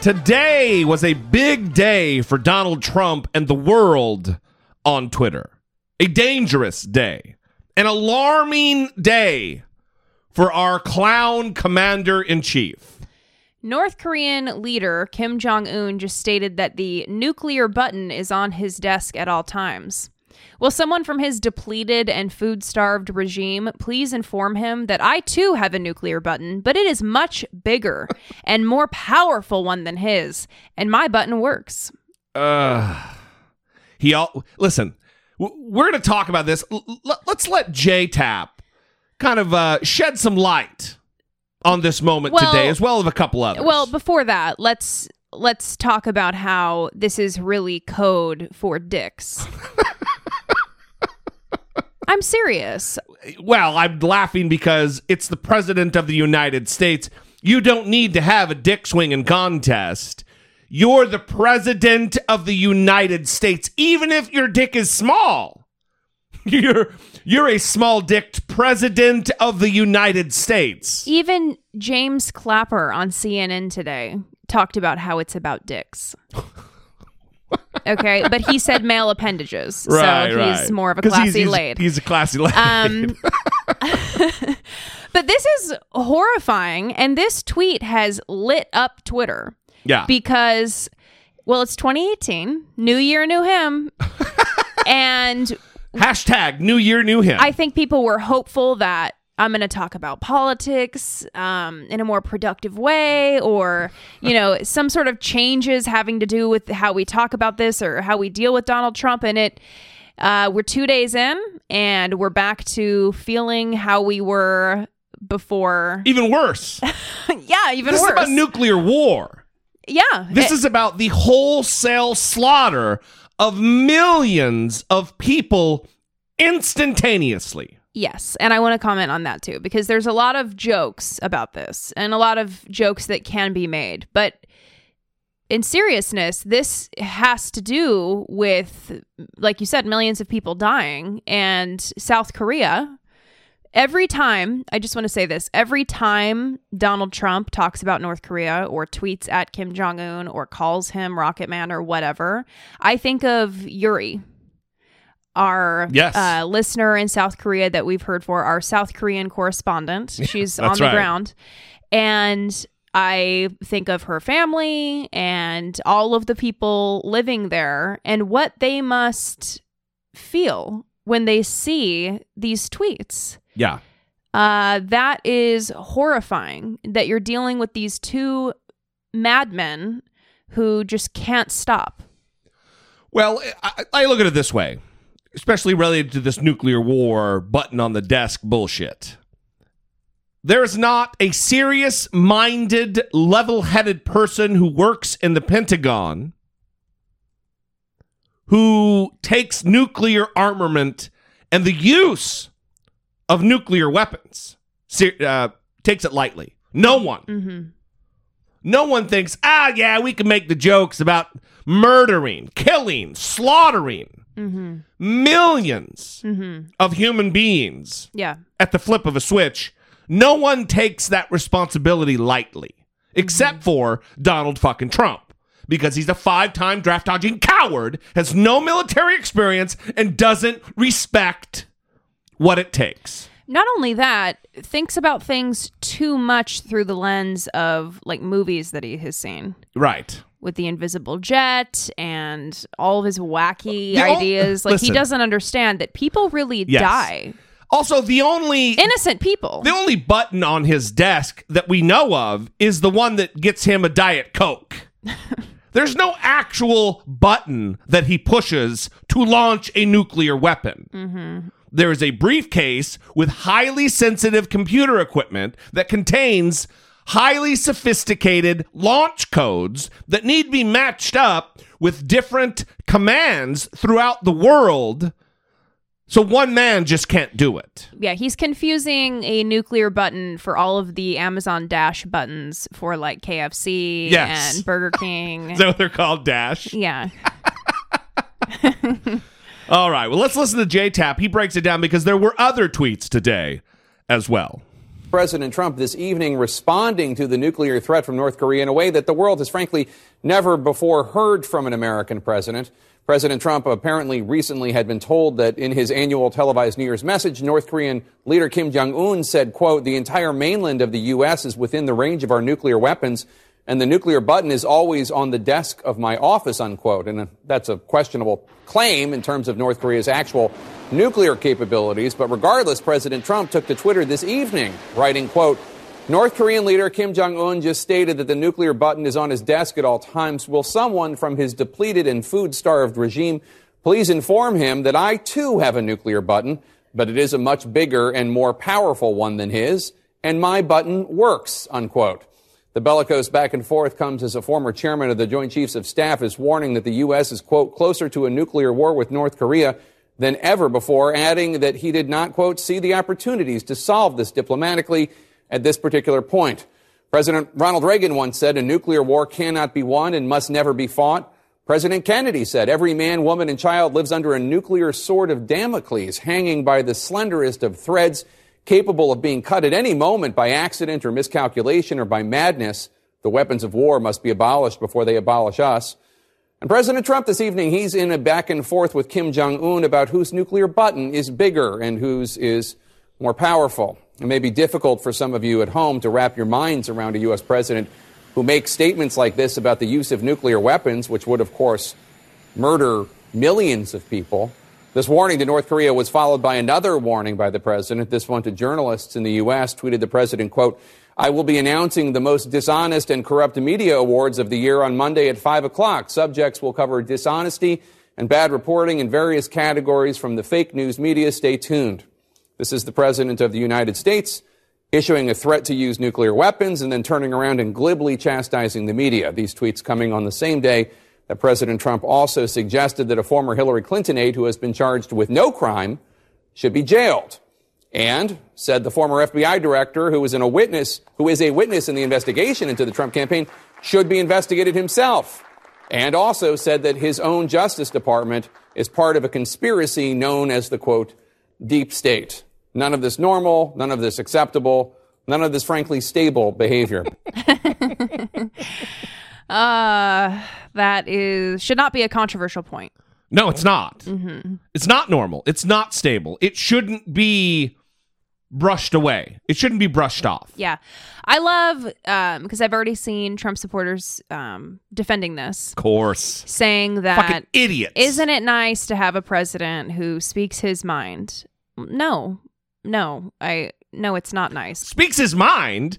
Today was a big day for Donald Trump and the world on Twitter. A dangerous day. An alarming day for our clown commander in chief. North Korean leader Kim Jong-un just stated that the nuclear button is on his desk at all times. Will someone from his depleted and food-starved regime please inform him that I too have a nuclear button, but it is much bigger and more powerful one than his, and my button works. Listen, we're going to talk about this. Let's let JTAP kind of shed some light on this moment today, as well as a couple others. Well, before that, let's talk about how this is really code for dicks. I'm serious. Well, I'm laughing because it's the president of the United States. You don't need to have a dick swinging contest. You're the president of the United States, even if your dick is small. You're a small-dicked president of the United States. Even James Clapper on CNN today talked about how it's about dicks. Okay, but he said male appendages, right. He's more of a classy lad. He's a classy lad. But this is horrifying, and this tweet has lit up Twitter. Yeah. Because, it's 2018, new year, new him, and... Hashtag new year, new him. I think people were hopeful that I'm going to talk about politics in a more productive way, or, some sort of changes having to do with how we talk about this or how we deal with Donald Trump. And we're 2 days in and we're back to feeling how we were before. Even worse. Yeah, even worse. This is about nuclear war. Yeah. This is about the wholesale slaughter of millions of people instantaneously. Yes, and I want to comment on that too, because there's a lot of jokes about this and a lot of jokes that can be made. But in seriousness, this has to do with, like you said, millions of people dying. And South Korea, every time, I just want to say this, every time Donald Trump talks about North Korea or tweets at Kim Jong-un or calls him Rocket Man or whatever, I think of Yuri. Our listener in South Korea that we've heard for, our South Korean correspondent. She's on the ground. And I think of her family and all of the people living there and what they must feel when they see these tweets. Yeah. That is horrifying that you're dealing with these two madmen who just can't stop. Well, I look at it this way. Especially related to this nuclear war button on the desk bullshit. There is not a serious-minded, level-headed person who works in the Pentagon who takes nuclear armament and the use of nuclear weapons takes it lightly. No one. Mm-hmm. No one thinks, we can make the jokes about murdering, killing, slaughtering. Mm-hmm. Millions of human beings at the flip of a switch. No one takes that responsibility lightly, except for Donald fucking Trump, because he's a 5-time draft dodging coward, has no military experience, and doesn't respect what it takes. Not only that, thinks about things too much through the lens of like movies that he has seen. Right. With the invisible jet and all of his wacky ideas. He doesn't understand that people really die. Also, the only... Innocent people. The only button on his desk that we know of is the one that gets him a Diet Coke. There's no actual button that he pushes to launch a nuclear weapon. Mm-hmm. There is a briefcase with highly sensitive computer equipment that contains... highly sophisticated launch codes that need to be matched up with different commands throughout the world. So one man just can't do it. Yeah, he's confusing a nuclear button for all of the Amazon Dash buttons for like KFC and Burger King. Is that what they're called? Dash? Yeah. All right, well, let's listen to JTAP. He breaks it down because there were other tweets today as well. President Trump this evening responding to the nuclear threat from North Korea in a way that the world has frankly never before heard from an American president. President Trump apparently recently had been told that in his annual televised New Year's message, North Korean leader Kim Jong-un said, quote, the entire mainland of the U.S. is within the range of our nuclear weapons. and the nuclear button is always on the desk of my office, unquote. And that's a questionable claim in terms of North Korea's actual nuclear capabilities. But regardless, President Trump took to Twitter this evening, writing, quote, North Korean leader Kim Jong-un just stated that the nuclear button is on his desk at all times. Will someone from his depleted and food-starved regime please inform him that I, too, have a nuclear button, but it is a much bigger and more powerful one than his, and my button works, unquote. The bellicose back and forth comes as a former chairman of the Joint Chiefs of Staff is warning that the U.S. is, quote, closer to a nuclear war with North Korea than ever before, adding that he did not, quote, see the opportunities to solve this diplomatically at this particular point. President Ronald Reagan once said a nuclear war cannot be won and must never be fought. President Kennedy said every man, woman, and child lives under a nuclear sword of Damocles, hanging by the slenderest of threads, capable of being cut at any moment by accident or miscalculation or by madness. The weapons of war must be abolished before they abolish us. And President Trump this evening, he's in a back and forth with Kim Jong-un about whose nuclear button is bigger and whose is more powerful. It may be difficult for some of you at home to wrap your minds around a U.S. president who makes statements like this about the use of nuclear weapons, which would, of course, murder millions of people. This warning to North Korea was followed by another warning by the president, this one to journalists in the U.S. Tweeted the president, quote, I will be announcing the most dishonest and corrupt media awards of the year on Monday at 5 o'clock. Subjects will cover dishonesty and bad reporting in various categories from the fake news media. Stay tuned. This is the president of the United States issuing a threat to use nuclear weapons and then turning around and glibly chastising the media. These tweets coming on the same day that President Trump also suggested that a former Hillary Clinton aide who has been charged with no crime should be jailed. And said the former FBI director who is a witness in the investigation into the Trump campaign should be investigated himself. And also said that his own Justice Department is part of a conspiracy known as the, quote, deep state. None of this normal, none of this acceptable, none of this, frankly, stable behavior. That is should not be a controversial point. No, it's not. Mm-hmm. It's not normal. It's not stable. It shouldn't be brushed away. It shouldn't be brushed off. Yeah. I love, because I've already seen Trump supporters defending this. Of course. Saying that... Fucking idiots. Isn't it nice to have a president who speaks his mind? No, it's not nice. Speaks his mind?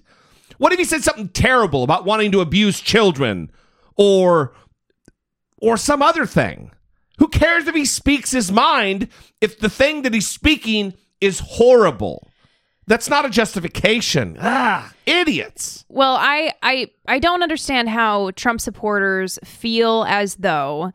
What if he said something terrible about wanting to abuse children or some other thing? Who cares if he speaks his mind if the thing that he's speaking is horrible? That's not a justification. Ah, idiots. Well, I don't understand how Trump supporters feel as though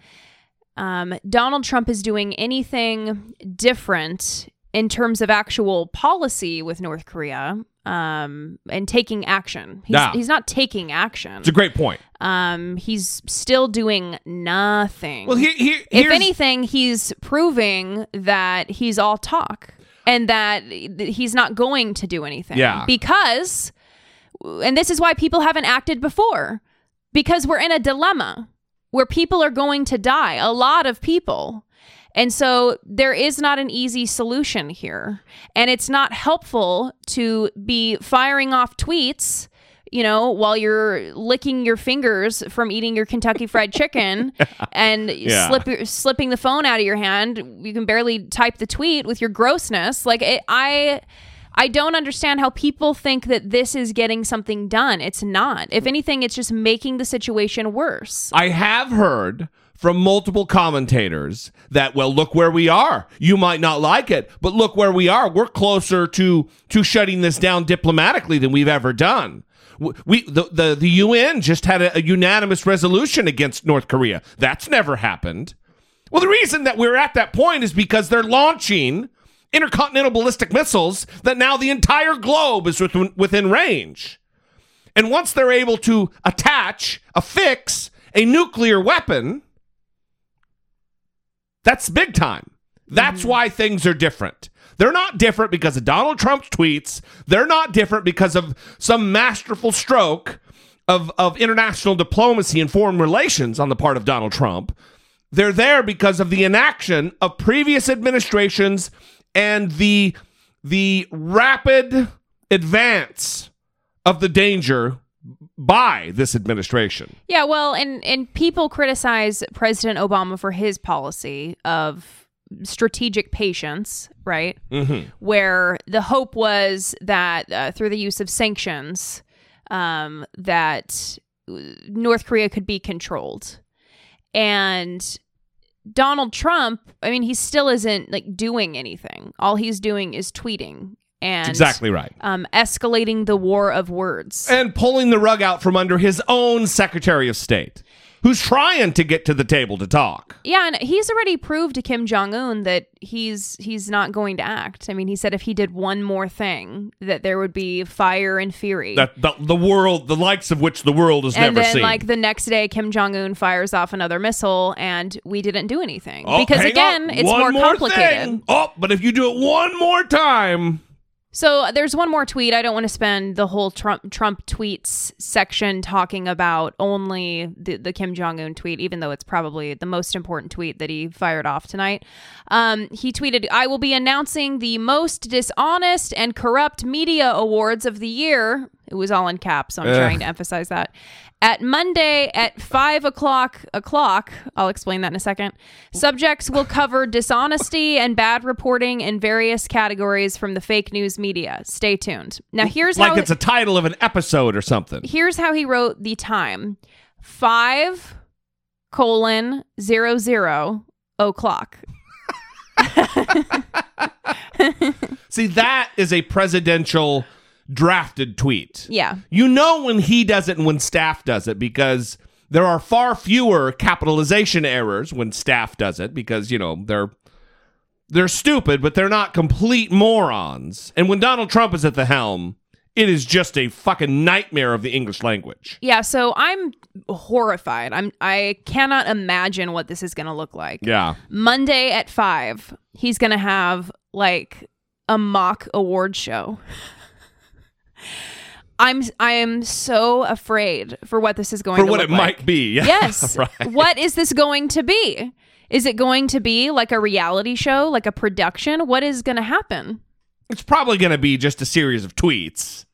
Donald Trump is doing anything different in terms of actual policy with North Korea and taking action. He's not taking action. It's a great point. He's still doing nothing. Well, if anything, he's proving that he's all talk and that he's not going to do anything. Yeah. Because, and this is why people haven't acted before, because we're in a dilemma where people are going to die, a lot of people. And so there is not an easy solution here. And it's not helpful to be firing off tweets, you know, while you're licking your fingers from eating your Kentucky Fried Chicken and slipping the phone out of your hand. You can barely type the tweet with your grossness. Like, I don't understand how people think that this is getting something done. It's not. If anything, it's just making the situation worse. I have heard from multiple commentators that, well, look where we are. You might not like it, but look where we are. We're closer to shutting this down diplomatically than we've ever done. The UN just had a unanimous resolution against North Korea. That's never happened. Well, the reason that we're at that point is because they're launching intercontinental ballistic missiles that now the entire globe is within range. And once they're able to affix a nuclear weapon... That's big time. That's why things are different. They're not different because of Donald Trump's tweets. They're not different because of some masterful stroke of international diplomacy and foreign relations on the part of Donald Trump. They're there because of the inaction of previous administrations and the rapid advance of the danger by this administration. Yeah, well, and people criticize President Obama for his policy of strategic patience, right? Mm-hmm. Where the hope was that through the use of sanctions, that North Korea could be controlled. And Donald Trump, I mean, he still isn't like doing anything. All he's doing is tweeting and exactly right, escalating the war of words and pulling the rug out from under his own Secretary of State, who's trying to get to the table to talk. Yeah, and he's already proved to Kim Jong-un that he's not going to act. I mean, he said if he did one more thing, that there would be fire and fury. That the world, the likes of which the world has never seen. And then, like, the next day, Kim Jong-un fires off another missile, and we didn't do anything. Oh, because, again, it's more complicated. Thing. Oh, but if you do it one more time... So there's one more tweet. I don't want to spend the whole Trump tweets section talking about only the Kim Jong-un tweet, even though it's probably the most important tweet that he fired off tonight. He tweeted, "I will be announcing the most dishonest and corrupt media awards of the year." It was all in caps, so I'm trying to emphasize that. "At Monday at 5:00, I'll explain that in a second. Subjects will cover dishonesty and bad reporting in various categories from the fake news media. Stay tuned." Now here's like how... Like it's a title of an episode or something. Here's how he wrote the time. 5:00 o'clock. See, that is a presidential... drafted tweet. Yeah. You know when he does it and when staff does it, because there are far fewer capitalization errors when staff does it, because, you know, they're stupid, but they're not complete morons. And when Donald Trump is at the helm, it is just a fucking nightmare of the English language. Yeah, so I'm horrified. I cannot imagine what this is going to look like. Yeah. Monday at 5, he's going to have, like, a mock award show. I am so afraid for what this is going to be. For what it might be. Yes. Right. What is this going to be? Is it going to be like a reality show, like a production? What is going to happen? It's probably going to be just a series of tweets.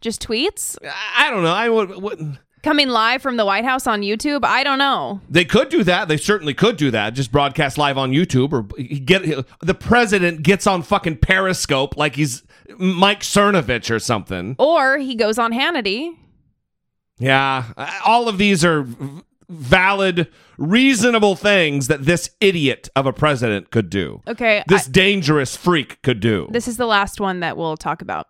Just tweets? I don't know. I wouldn't. Coming live from the White House on YouTube? I don't know. They could do that. They certainly could do that. Just broadcast live on YouTube, or the president gets on fucking Periscope like he's Mike Cernovich or something. Or he goes on Hannity. Yeah. All of these are valid, reasonable things that this idiot of a president could do. Okay. This dangerous freak could do. This is the last one that we'll talk about.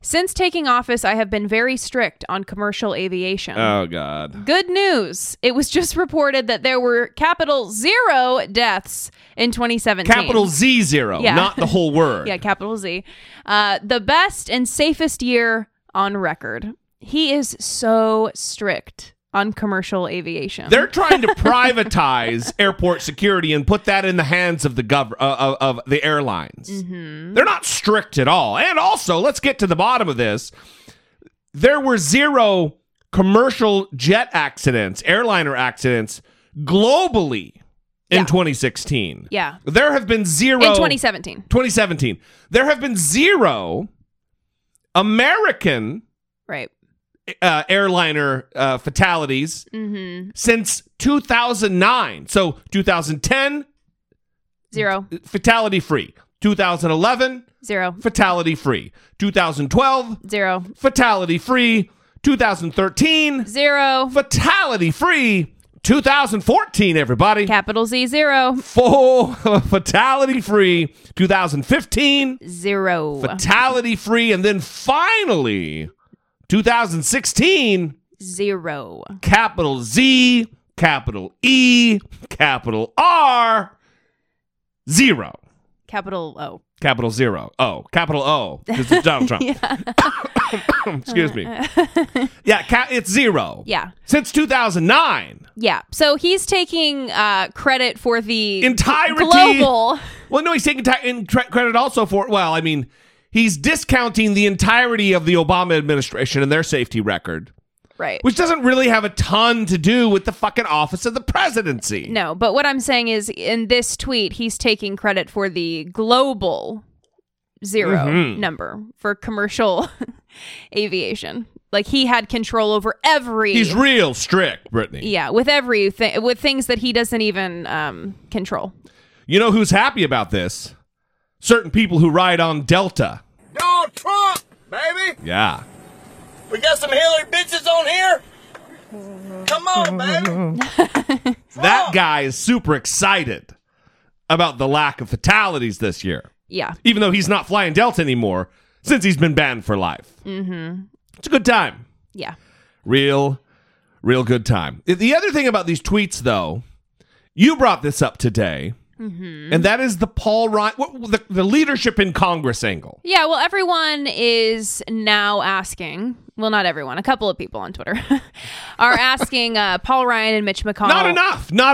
"Since taking office, I have been very strict on commercial aviation." Oh, God. "Good news. It was just reported that there were capital 0 deaths in 2017. Capital Z 0, yeah. Not the whole word. Yeah, capital Z. "The best and safest year on record." He is so strict on commercial aviation. They're trying to privatize airport security and put that in the hands of the of the airlines. Mm-hmm. They're not strict at all. And also, let's get to the bottom of this. There were 0 commercial jet accidents, airliner accidents, globally in 2016. Yeah. There have been 0... In 2017. 2017. There have been 0 American... Right. Airliner fatalities since 2009. So 2010, 0. Fatality free. 2011, 0. Fatality free. 2012, 0. Fatality free. 2013, 0. Fatality free. 2014, everybody. Capital Z 0. Full fatality free. 2015, 0. Fatality free. And then finally... 2016, 0. Capital Z, capital E, capital R, 0. Capital O. Capital 0. Oh, capital O. This is Donald Trump. Excuse me. Yeah, it's 0. Yeah. Since 2009. Yeah. So he's taking credit for the entirety. Global. Well, no, he's taking credit also for, well, I mean, he's discounting the entirety of the Obama administration and their safety record. Right. Which doesn't really have a ton to do with the fucking office of the presidency. No, but what I'm saying is in this tweet, he's taking credit for the global 0 number for commercial aviation. Like, he had control over every... He's real strict, Brittany. Yeah, with everything, with things that he doesn't even control. You know who's happy about this? Certain people who ride on Delta. Donald Trump, baby! Yeah. We got some Hillary bitches on here? Come on, baby! That guy is super excited about the lack of fatalities this year. Yeah. Even though he's not flying Delta anymore since he's been banned for life. Mm-hmm. It's a good time. Yeah. Real good time. The other thing about these tweets, though, you brought this up today, mm-hmm. and that is the Paul Ryan, the leadership in Congress angle. Yeah, well, everyone is now asking, well, not everyone, a couple of people on Twitter are asking Paul Ryan and Mitch McConnell. Not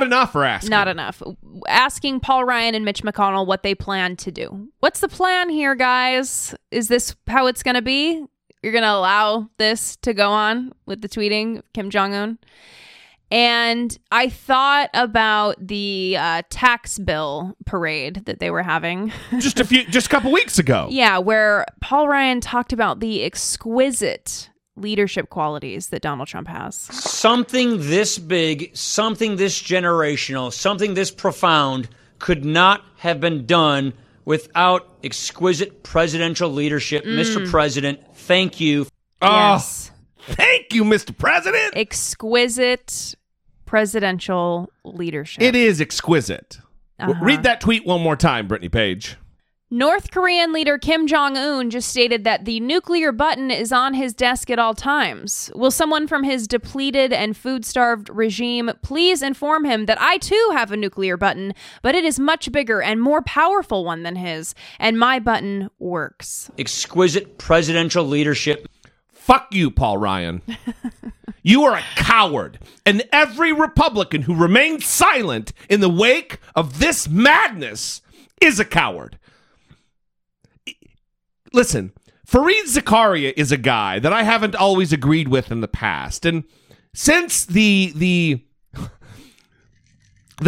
enough are asking. Not enough. Asking Paul Ryan and Mitch McConnell what they plan to do. What's the plan here, guys? Is this how it's going to be? You're going to allow this to go on with the tweeting of Kim Jong-un? And I thought about the tax bill parade that they were having. just a couple weeks ago. Yeah, where Paul Ryan talked about the exquisite leadership qualities that Donald Trump has. Something this big, something this generational, something this profound could not have been done without exquisite presidential leadership. Mr. President, thank you. Yes. Thank you, Mr. President. Exquisite presidential leadership. It is exquisite. Uh-huh. Read that tweet one more time, Brittany Page. North Korean leader Kim Jong-un just stated that the nuclear button is on his desk at all times. Will someone from his depleted and food-starved regime please inform him that I too have a nuclear button, but it is much bigger and more powerful one than his, and my button works. Exquisite presidential leadership. Fuck you, Paul Ryan. You are a coward. And every Republican who remains silent in the wake of this madness is a coward. Listen, Fareed Zakaria is a guy that I haven't always agreed with in the past. And since the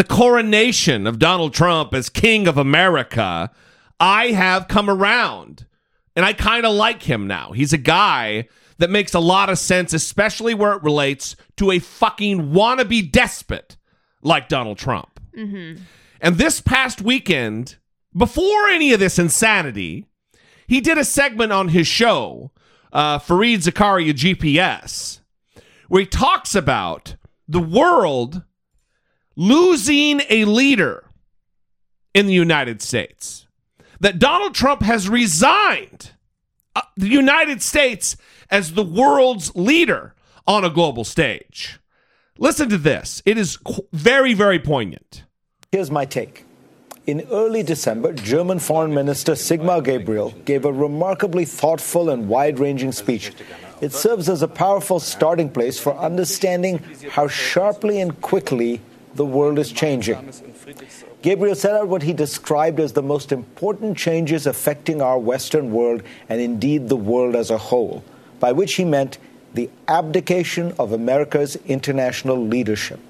coronation of Donald Trump as King of America, I have come around. And I kind of like him now. He's a guy that makes a lot of sense, especially where it relates to a fucking wannabe despot like Donald Trump. Mm-hmm. And this past weekend, before any of this insanity... He did a segment on his show, Fareed Zakaria GPS, where he talks about the world losing a leader in the United States. That Donald Trump has resigned the United States as the world's leader on a global stage. Listen to this. It is very, very poignant. Here's my take. In early December, German Foreign Minister Sigmar Gabriel gave a remarkably thoughtful and wide-ranging speech. It serves as a powerful starting place for understanding how sharply and quickly the world is changing. Gabriel set out what he described as the most important changes affecting our Western world and indeed the world as a whole, by which he meant the abdication of America's international leadership.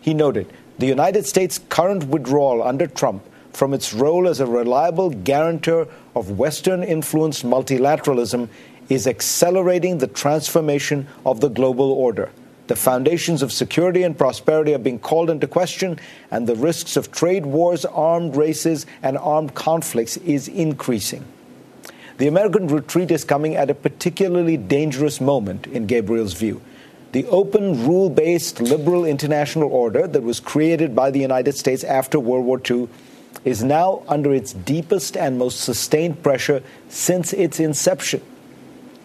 He noted, the United States' current withdrawal under Trump from its role as a reliable guarantor of Western-influenced multilateralism is accelerating the transformation of the global order. The foundations of security and prosperity are being called into question, and the risks of trade wars, armed races, and armed conflicts is increasing. The American retreat is coming at a particularly dangerous moment, in Gabriel's view. The open, rule-based, liberal international order that was created by the United States after World War II is now under its deepest and most sustained pressure since its inception.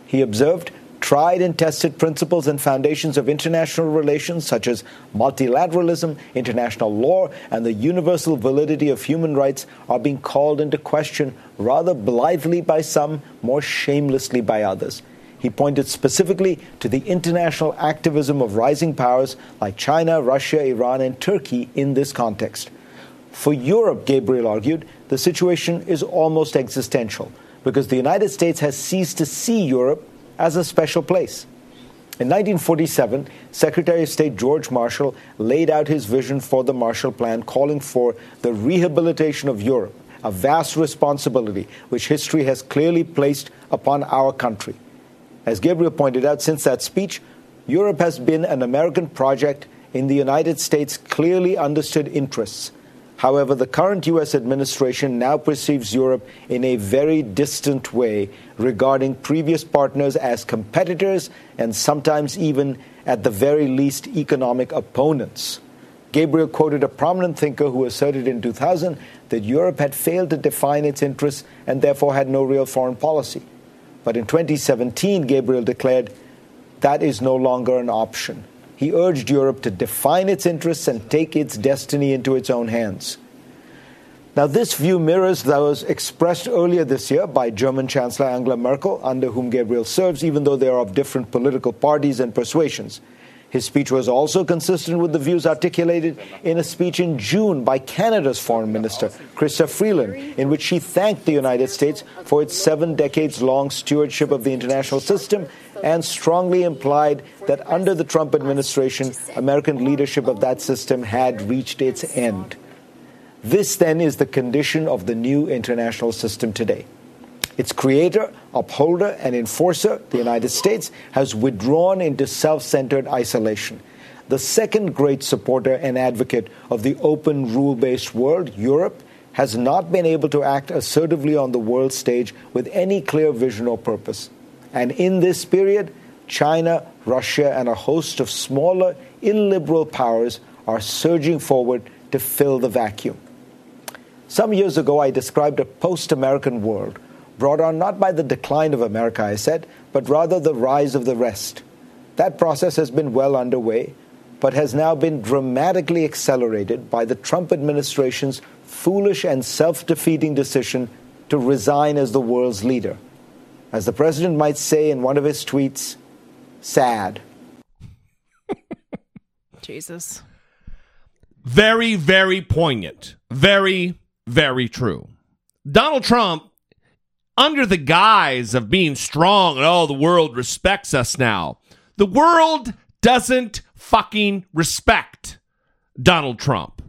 He observed, tried and tested principles and foundations of international relations such as multilateralism, international law, and the universal validity of human rights are being called into question rather blithely by some, more shamelessly by others. He pointed specifically to the international activism of rising powers like China, Russia, Iran, and Turkey in this context. For Europe, Gabriel argued, the situation is almost existential because the United States has ceased to see Europe as a special place. In 1947, Secretary of State George Marshall laid out his vision for the Marshall Plan, calling for the rehabilitation of Europe, a vast responsibility which history has clearly placed upon our country. As Gabriel pointed out, since that speech, Europe has been an American project in the United States' clearly understood interests. However, the current U.S. administration now perceives Europe in a very distant way, regarding previous partners as competitors and sometimes even, at the very least, economic opponents. Gabriel quoted a prominent thinker who asserted in 2000 that Europe had failed to define its interests and therefore had no real foreign policy. But in 2017, Gabriel declared, that is no longer an option. He urged Europe to define its interests and take its destiny into its own hands. Now, this view mirrors those expressed earlier this year by German Chancellor Angela Merkel, under whom Gabriel serves, even though they are of different political parties and persuasions. His speech was also consistent with the views articulated in a speech in June by Canada's Foreign Minister, Chrystia Freeland, in which she thanked the United States for its 7 decades-long stewardship of the international system and strongly implied that under the Trump administration, American leadership of that system had reached its end. This, then, is the condition of the new international system today. Its creator, upholder, and enforcer, the United States, has withdrawn into self-centered isolation. The second great supporter and advocate of the open, rule-based world, Europe, has not been able to act assertively on the world stage with any clear vision or purpose. And in this period, China, Russia, and a host of smaller, illiberal powers are surging forward to fill the vacuum. Some years ago, I described a post-American world, brought on not by the decline of America, I said, but rather the rise of the rest. That process has been well underway, but has now been dramatically accelerated by the Trump administration's foolish and self-defeating decision to resign as the world's leader. As the president might say in one of his tweets, sad. Jesus. Very, very poignant. Very, very true. Donald Trump, under the guise of being strong and all the world respects us now, the world doesn't fucking respect Donald Trump.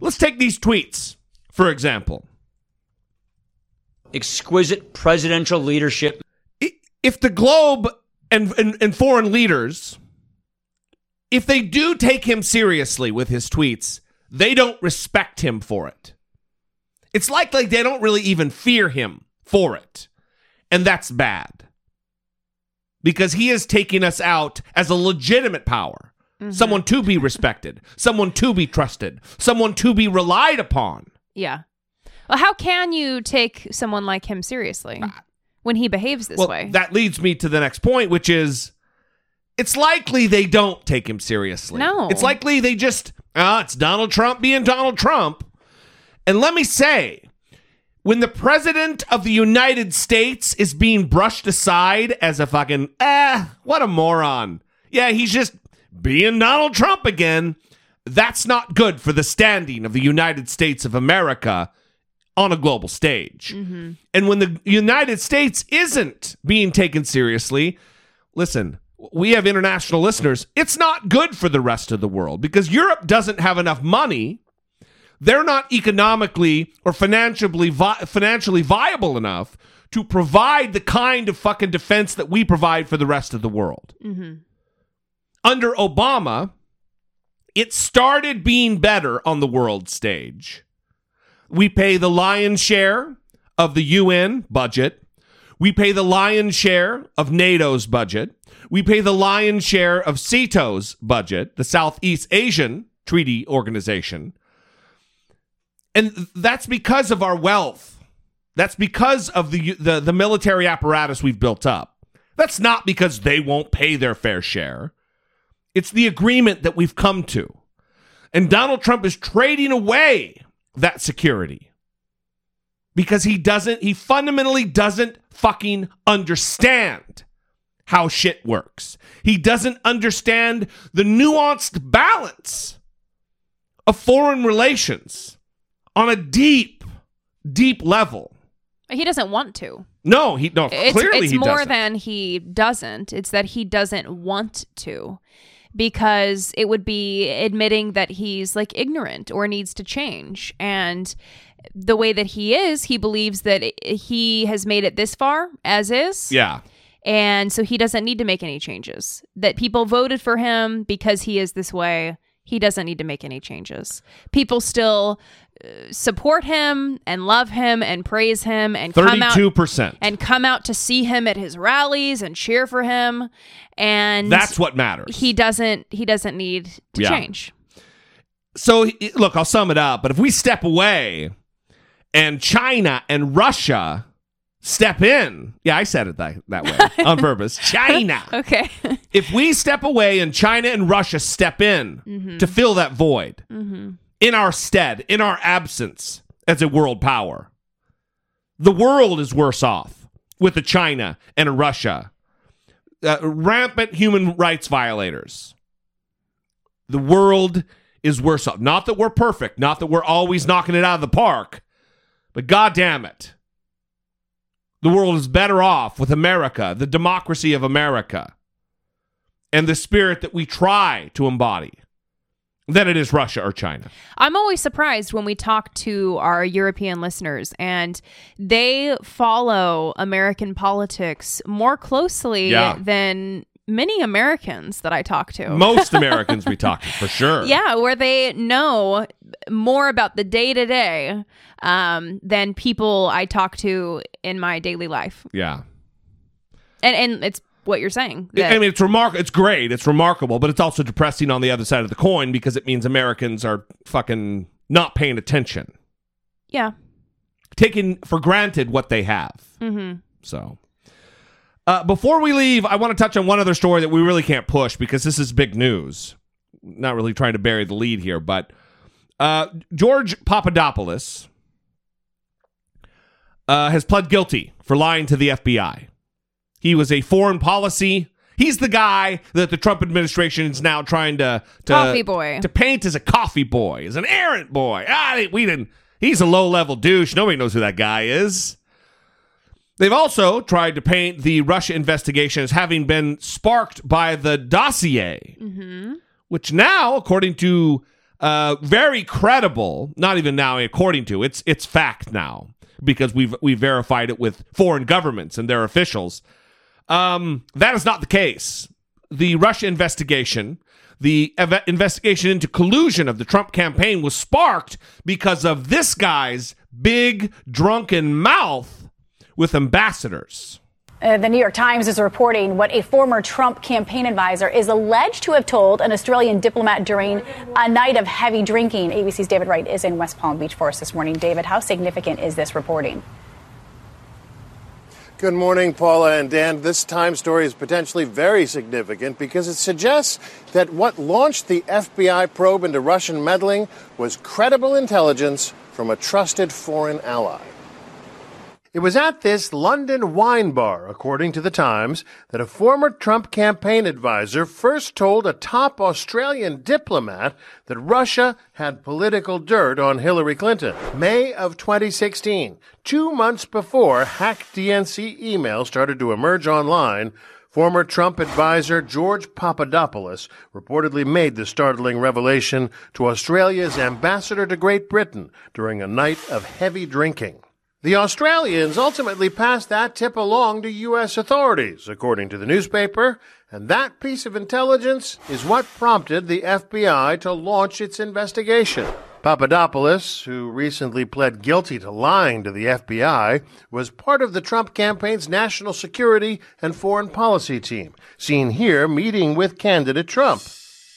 Let's take these tweets, for example. Exquisite presidential leadership. If the globe and foreign leaders, if they do take him seriously with his tweets, they don't respect him for it. It's like they don't really even fear him for it. And that's bad. Because he is taking us out as a legitimate power. Mm-hmm. Someone to be respected. Someone to be trusted. Someone to be relied upon. Yeah. Well, how can you take someone like him seriously when he behaves this way? That leads me to the next point, which is it's likely they don't take him seriously. No. It's likely they just, it's Donald Trump being Donald Trump. And let me say, when the president of the United States is being brushed aside as a fucking, what a moron. Yeah, he's just being Donald Trump again. That's not good for the standing of the United States of America on a global stage. Mm-hmm. And when the United States isn't being taken seriously, listen, we have international listeners. It's not good for the rest of the world because Europe doesn't have enough money. They're not economically or financially viable enough to provide the kind of fucking defense that we provide for the rest of the world. Mm-hmm. Under Obama, it started being better on the world stage. We pay the lion's share of the UN budget. We pay the lion's share of NATO's budget. We pay the lion's share of CETO's budget, the Southeast Asian Treaty Organization. And that's because of our wealth. That's because of the military apparatus we've built up. That's not because they won't pay their fair share. It's the agreement that we've come to. And Donald Trump is trading away that security because he fundamentally doesn't fucking understand how shit works. He doesn't understand the nuanced balance of foreign relations. On a deep, deep level. He doesn't want to. Clearly he doesn't. It's more than he doesn't. It's that he doesn't want to. Because it would be admitting that he's like ignorant or needs to change. And the way that he is, he believes that he has made it this far as is. Yeah. And so he doesn't need to make any changes. That people voted for him because he is this way. He doesn't need to make any changes. People still support him and love him and praise him and 32% come out to see him at his rallies and cheer for him. And that's what matters. He doesn't need to change. So look, I'll sum it up. But if we step away and China and Russia step in. Yeah, I said it that way on purpose. China. Okay. If we step away and China and Russia step in to fill that void in our stead, in our absence as a world power, the world is worse off with a China and a Russia. Rampant human rights violators. The world is worse off. Not that we're perfect. Not that we're always knocking it out of the park. But goddamn it. The world is better off with America, the democracy of America, and the spirit that we try to embody than it is Russia or China. I'm always surprised when we talk to our European listeners, and they follow American politics more closely than many Americans that I talk to. Most Americans we talk to, for sure. Yeah, where they know more about the day-to-day than people I talk to in my daily life. Yeah. And it's what you're saying. I mean, it's great. It's remarkable, but it's also depressing on the other side of the coin because it means Americans are fucking not paying attention. Yeah. Taking for granted what they have. Mm-hmm. So... before we leave, I want to touch on one other story that we really can't push because this is big news. Not really trying to bury the lead here, but George Papadopoulos has pled guilty for lying to the FBI. He was a foreign policy. He's the guy that the Trump administration is now trying to paint as a coffee boy, as an errant boy. He's a low-level douche. Nobody knows who that guy is. They've also tried to paint the Russia investigation as having been sparked by the dossier, which now, according to very credible, not even now according to, it's fact now, because we verified it with foreign governments and their officials. That is not the case. The Russia investigation, the investigation into collusion of the Trump campaign was sparked because of this guy's big drunken mouth with ambassadors. The New York Times is reporting what a former Trump campaign advisor is alleged to have told an Australian diplomat during a night of heavy drinking. ABC's David Wright is in West Palm Beach for us this morning. David, how significant is this reporting? Good morning, Paula and Dan. This Times story is potentially very significant because it suggests that what launched the FBI probe into Russian meddling was credible intelligence from a trusted foreign ally. It was at this London wine bar, according to the Times, that a former Trump campaign advisor first told a top Australian diplomat that Russia had political dirt on Hillary Clinton. May of 2016, 2 months before hacked DNC emails started to emerge online, former Trump advisor George Papadopoulos reportedly made the startling revelation to Australia's ambassador to Great Britain during a night of heavy drinking. The Australians ultimately passed that tip along to U.S. authorities, according to the newspaper, and that piece of intelligence is what prompted the FBI to launch its investigation. Papadopoulos, who recently pled guilty to lying to the FBI, was part of the Trump campaign's national security and foreign policy team, seen here meeting with candidate Trump.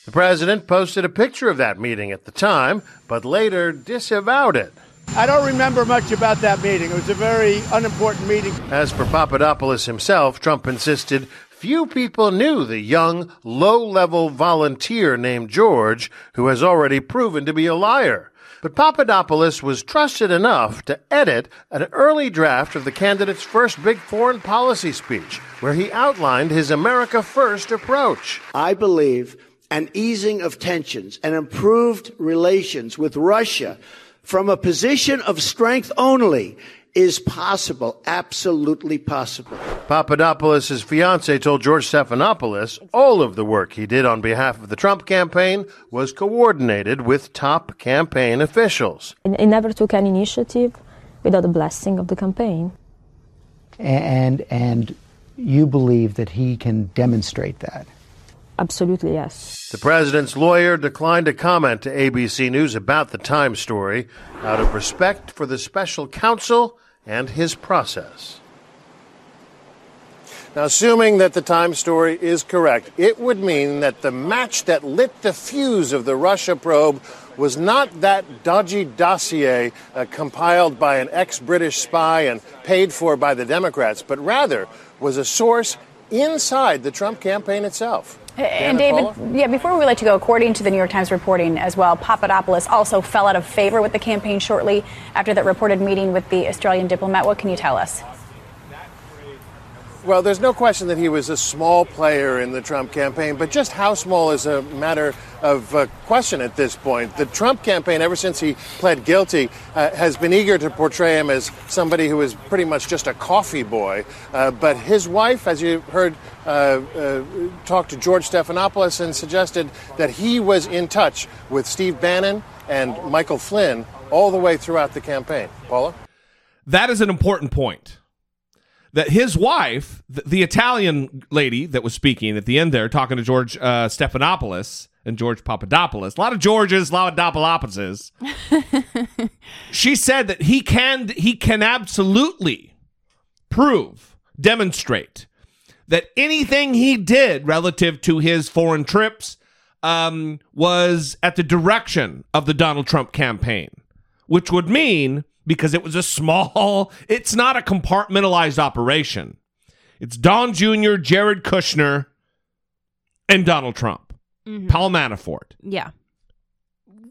The president posted a picture of that meeting at the time, but later disavowed it. I don't remember much about that meeting. It was a very unimportant meeting. As for Papadopoulos himself, Trump insisted few people knew the young, low-level volunteer named George, who has already proven to be a liar. But Papadopoulos was trusted enough to edit an early draft of the candidate's first big foreign policy speech, where he outlined his America First approach. I believe an easing of tensions and improved relations with Russia from a position of strength only is possible, absolutely possible. Papadopoulos' fiancée told George Stephanopoulos all of the work he did on behalf of the Trump campaign was coordinated with top campaign officials. He never took any initiative without the blessing of the campaign. And you believe that he can demonstrate that? Absolutely, yes. The president's lawyer declined to comment to ABC News about the Time story out of respect for the special counsel and his process. Now, assuming that the Time story is correct, it would mean that the match that lit the fuse of the Russia probe was not that dodgy dossier compiled by an ex-British spy and paid for by the Democrats, but rather was a source inside the Trump campaign itself. And David, before we let you go, according to the New York Times reporting as well, Papadopoulos also fell out of favor with the campaign shortly after that reported meeting with the Australian diplomat. What can you tell us? Well, there's no question that he was a small player in the Trump campaign, but just how small is a matter of question at this point. The Trump campaign, ever since he pled guilty, has been eager to portray him as somebody who is pretty much just a coffee boy. But his wife, as you heard, talked to George Stephanopoulos and suggested that he was in touch with Steve Bannon and Michael Flynn all the way throughout the campaign. Paula? That is an important point. That his wife, the Italian lady that was speaking at the end there, talking to George Stephanopoulos and George Papadopoulos, a lot of Georges, a lot of Papadopoulos, she said that he can absolutely prove, demonstrate that anything he did relative to his foreign trips was at the direction of the Donald Trump campaign, which would mean, because it was a small, it's not a compartmentalized operation. It's Don Jr., Jared Kushner, and Donald Trump. Mm-hmm. Paul Manafort. Yeah.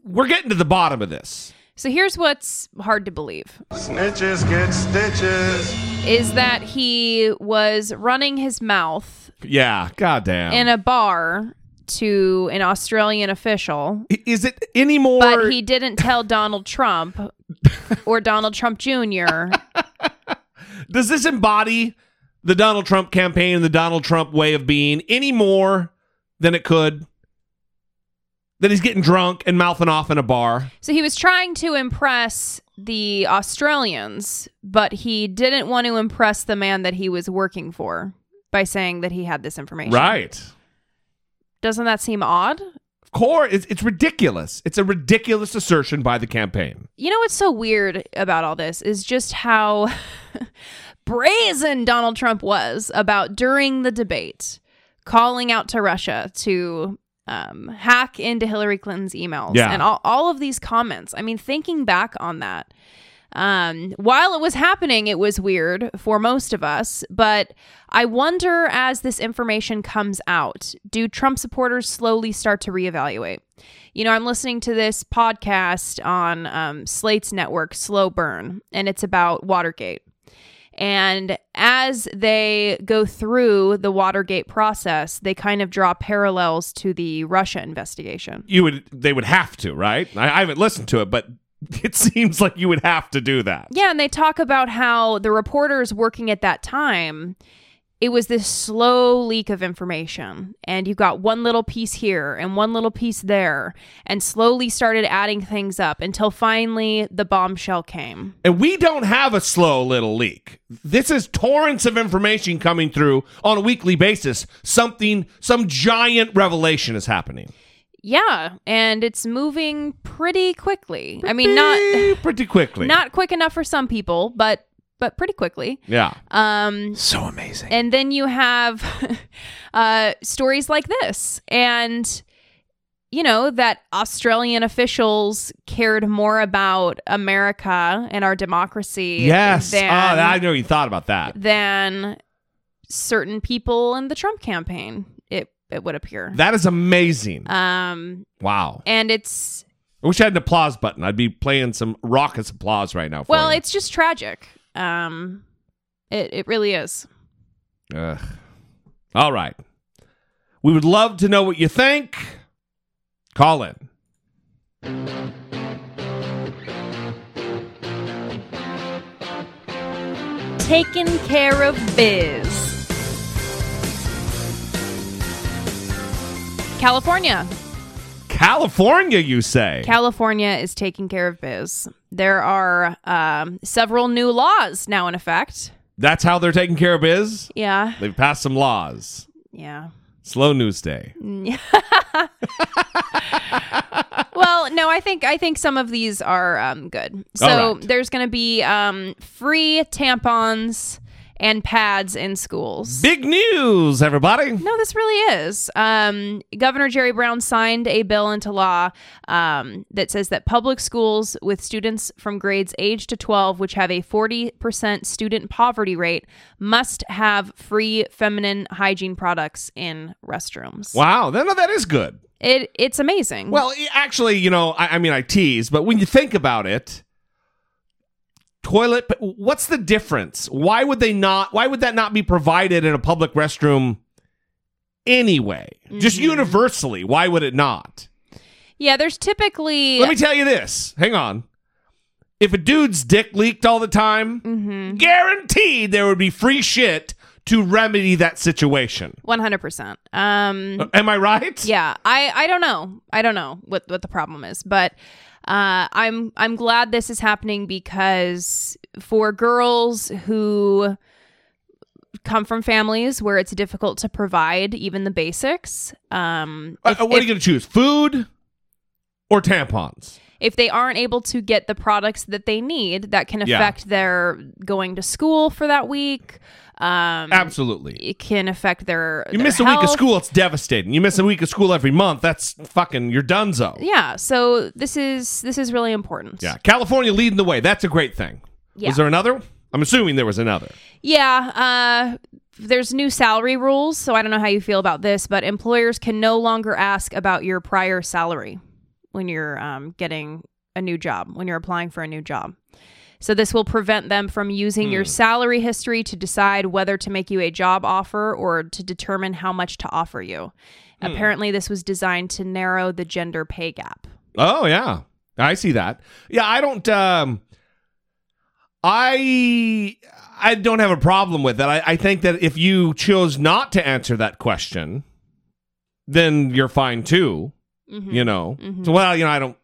We're getting to the bottom of this. So here's what's hard to believe. Snitches get stitches. Is that he was running his mouth. Yeah, goddamn. In a bar to an Australian official. Is it any more? But he didn't tell Donald Trump or Donald Trump Jr. Does this embody the Donald Trump campaign and the Donald Trump way of being any more than it could? That he's getting drunk and mouthing off in a bar. So he was trying to impress the Australians, but he didn't want to impress the man that he was working for by saying that he had this information. Right. Doesn't that seem odd? Of course. It's ridiculous. It's a ridiculous assertion by the campaign. You know what's so weird about all this is just how brazen Donald Trump was about, during the debate, calling out to Russia to hack into Hillary Clinton's emails. Yeah. And all of these comments. I mean, thinking back on that, while it was happening, it was weird for most of us, but I wonder, as this information comes out, do Trump supporters slowly start to reevaluate? You know, I'm listening to this podcast on Slate's network, Slow Burn, and it's about Watergate. And as they go through the Watergate process, they kind of draw parallels to the Russia investigation. They would have to, right? I haven't listened to it, but it seems like you would have to do that. Yeah, and they talk about how the reporters working at that time, it was this slow leak of information. And you got one little piece here and one little piece there and slowly started adding things up until finally the bombshell came. And we don't have a slow little leak. This is torrents of information coming through on a weekly basis. Some giant revelation is happening. Yeah, and it's moving pretty quickly. I mean, not quick enough for some people, but pretty quickly. Yeah. So amazing. And then you have stories like this, and you know that Australian officials cared more about America and our democracy. Yes. I know you thought about that. Than certain people in the Trump campaign. It would appear. That is amazing. Wow. And it's... I wish I had an applause button. I'd be playing some raucous applause right now for you. Well, it's just tragic. It really is. Ugh. All right. We would love to know what you think. Call in. Taking care of biz. California, you say? California is taking care of biz. There are several new laws now in effect. That's how they're taking care of biz? Yeah. They've passed some laws. Yeah. Slow news day. Well, no, I think some of these are good. So there's going to be free tampons and pads in schools. Big news, everybody. No, this really is. Governor Jerry Brown signed a bill into law that says that public schools with students from grades age to 12, which have a 40% student poverty rate, must have free feminine hygiene products in restrooms. Wow. No, that is good. It's amazing. Well, actually, you know, I mean, I tease, but when you think about it, what's the difference? Why would that not be provided in a public restroom anyway? Mm-hmm. Just universally, why would it not? Yeah, there's typically... Let me tell you this. Hang on. If a dude's dick leaked all the time, mm-hmm. guaranteed there would be free shit to remedy that situation. 100%. Am I right? Yeah. I don't know. I don't know what the problem is, but... I'm glad this is happening because for girls who come from families where it's difficult to provide even the basics. What are you going to choose? Food or tampons? If they aren't able to get the products that they need, that can affect their going to school for that week. Absolutely. It can affect their You miss health. A week of school, it's devastating. You miss a week of school every month, that's fucking, you're donezo. Yeah, so this is really important. Yeah, California leading the way. That's a great thing. Yeah. Was there another? I'm assuming there was another. Yeah, there's new salary rules, so I don't know how you feel about this, but employers can no longer ask about your prior salary when you're getting a new job, when you're applying for a new job. So this will prevent them from using your salary history to decide whether to make you a job offer or to determine how much to offer you. Apparently, this was designed to narrow the gender pay gap. Oh, yeah. I see that. Yeah, I don't... I don't have a problem with that. I think that if you chose not to answer that question, then you're fine, too. Mm-hmm. You know? Mm-hmm. So, well, you know, I don't...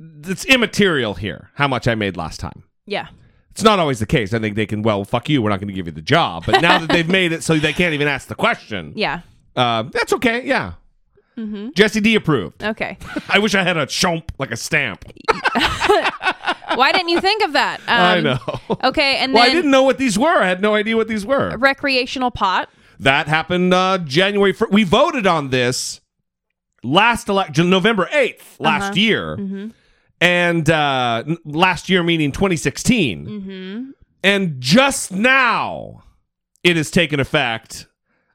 It's immaterial here, how much I made last time. Yeah. It's not always the case. I think they can, well, fuck you, we're not going to give you the job. But now that they've made it so they can't even ask the question. Yeah. That's okay, yeah. Mm-hmm. Jesse D approved. Okay. I wish I had a chomp, like a stamp. Why didn't you think of that? I know. Okay, and I didn't know what these were. I had no idea what these were. Recreational pot. That happened January 1st. We voted on this November 8th last year. Mm-hmm. And last year, meaning 2016. Mm-hmm. And just now, it has taken effect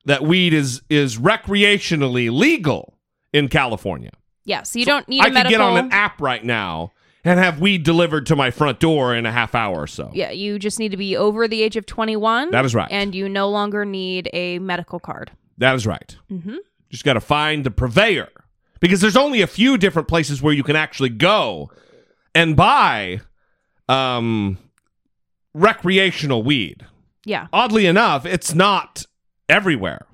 that weed is recreationally legal in California. Yeah, so you don't need a medical... I can get on an app right now and have weed delivered to my front door in a half hour or so. Yeah, you just need to be over the age of 21. That is right. And you no longer need a medical card. That is right. Mm-hmm. Just got to find the purveyor. Because there's only a few different places where you can actually go and buy recreational weed. Yeah. Oddly enough, it's not everywhere.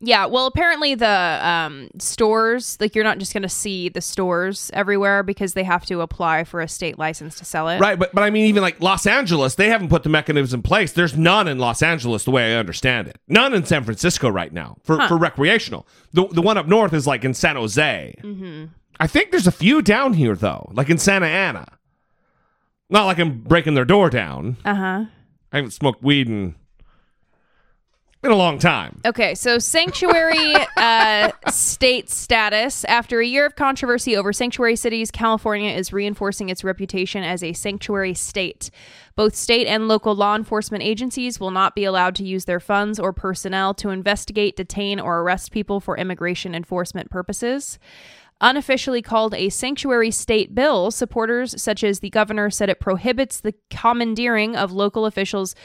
Yeah. Well, apparently the stores, like you're not just going to see the stores everywhere because they have to apply for a state license to sell it. Right. But I mean, even like Los Angeles, they haven't put the mechanisms in place. There's none in Los Angeles, the way I understand it. None in San Francisco right now for recreational. The one up north is like in San Jose. Mm-hmm. I think there's a few down here, though, like in Santa Ana. Not like I'm breaking their door down. Uh-huh. I haven't smoked weed in... been a long time. Okay, so sanctuary state status. After a year of controversy over sanctuary cities, California is reinforcing its reputation as a sanctuary state. Both state and local law enforcement agencies will not be allowed to use their funds or personnel to investigate, detain, or arrest people for immigration enforcement purposes. Unofficially called a sanctuary state bill, supporters such as the governor said it prohibits the commandeering of local officials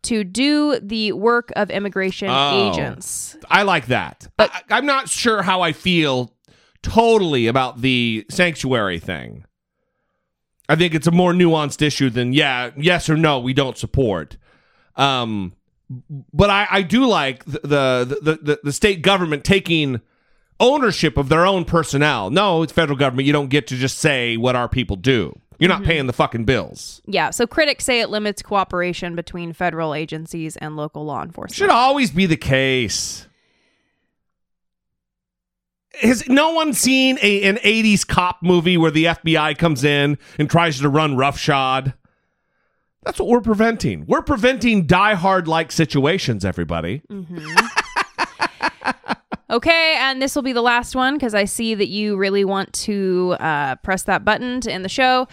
to do the work of immigration agents. I like that. But I'm not sure how I feel totally about the sanctuary thing. I think it's a more nuanced issue than, yes or no, we don't support. But I do like the state government taking ownership of their own personnel. No, it's federal government. You don't get to just say what our people do. You're not paying the fucking bills. Yeah. So critics say it limits cooperation between federal agencies and local law enforcement. Should always be the case. Has no one seen an 80s cop movie where the FBI comes in and tries to run roughshod? That's what we're preventing. We're preventing Die Hard-like situations, everybody. Mm-hmm. Okay, and this will be the last one because I see that you really want to press that button to end the show.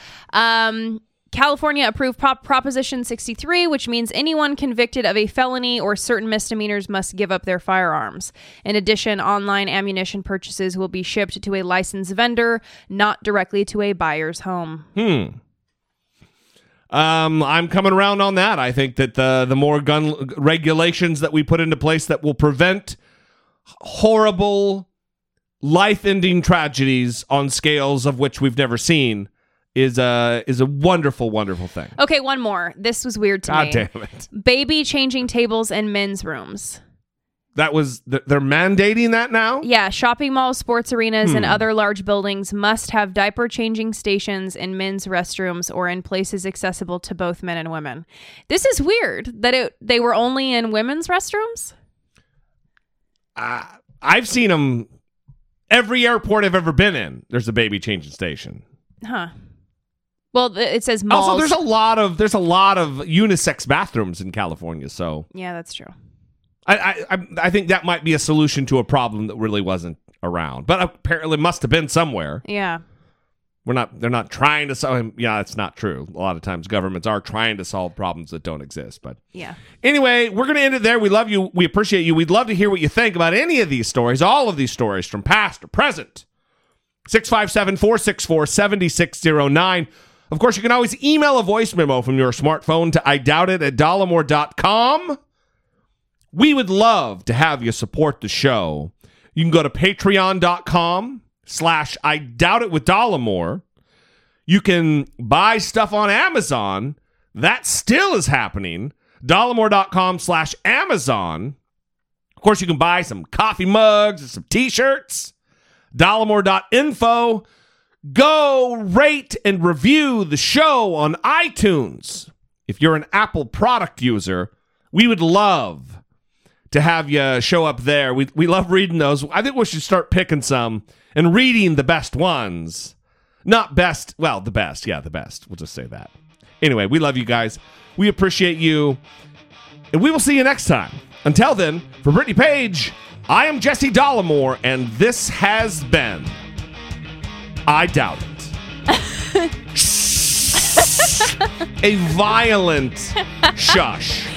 California approved Proposition 63, which means anyone convicted of a felony or certain misdemeanors must give up their firearms. In addition, online ammunition purchases will be shipped to a licensed vendor, not directly to a buyer's home. I'm coming around on that. I think that the more gun regulations that we put into place that will prevent horrible, life-ending tragedies on scales of which we've never seen is a wonderful, wonderful thing. Okay, one more. This was weird to me. God damn it. Baby changing tables in men's rooms. That was, they're mandating that now? Yeah, shopping malls, sports arenas, and other large buildings must have diaper changing stations in men's restrooms or in places accessible to both men and women. This is weird that they were only in women's restrooms. I've seen them every airport I've ever been in. There's a baby changing station. Huh. Well, it says malls. Also, there's a lot of unisex bathrooms in California, so yeah, that's true. I think that might be a solution to a problem that really wasn't around, but apparently must have been somewhere. Yeah, they're not trying to solve. Yeah, it's not true. A lot of times, governments are trying to solve problems that don't exist. But yeah. Anyway, we're gonna end it there. We love you. We appreciate you. We'd love to hear what you think about any of these stories, all of these stories from past or present. 657-464-7609. Of course, you can always email a voice memo from your smartphone to idoubtit@dollemore.com. We would love to have you support the show. You can go to patreon.com/idoubtitwithDollemore. You can buy stuff on Amazon. That still is happening. Dollemore.com/Amazon. Of course, you can buy some coffee mugs and some t-shirts. Dollemore.info. Go rate and review the show on iTunes. If you're an Apple product user, we would love to have you show up there. We love reading those. I think we should start picking some and reading the best ones. Not best, well, the best. Yeah, the best. We'll just say that. Anyway, we love you guys. We appreciate you. And we will see you next time. Until then, for Brittany Page, I am Jesse Dollemore, and this has been I Doubt It. A violent shush.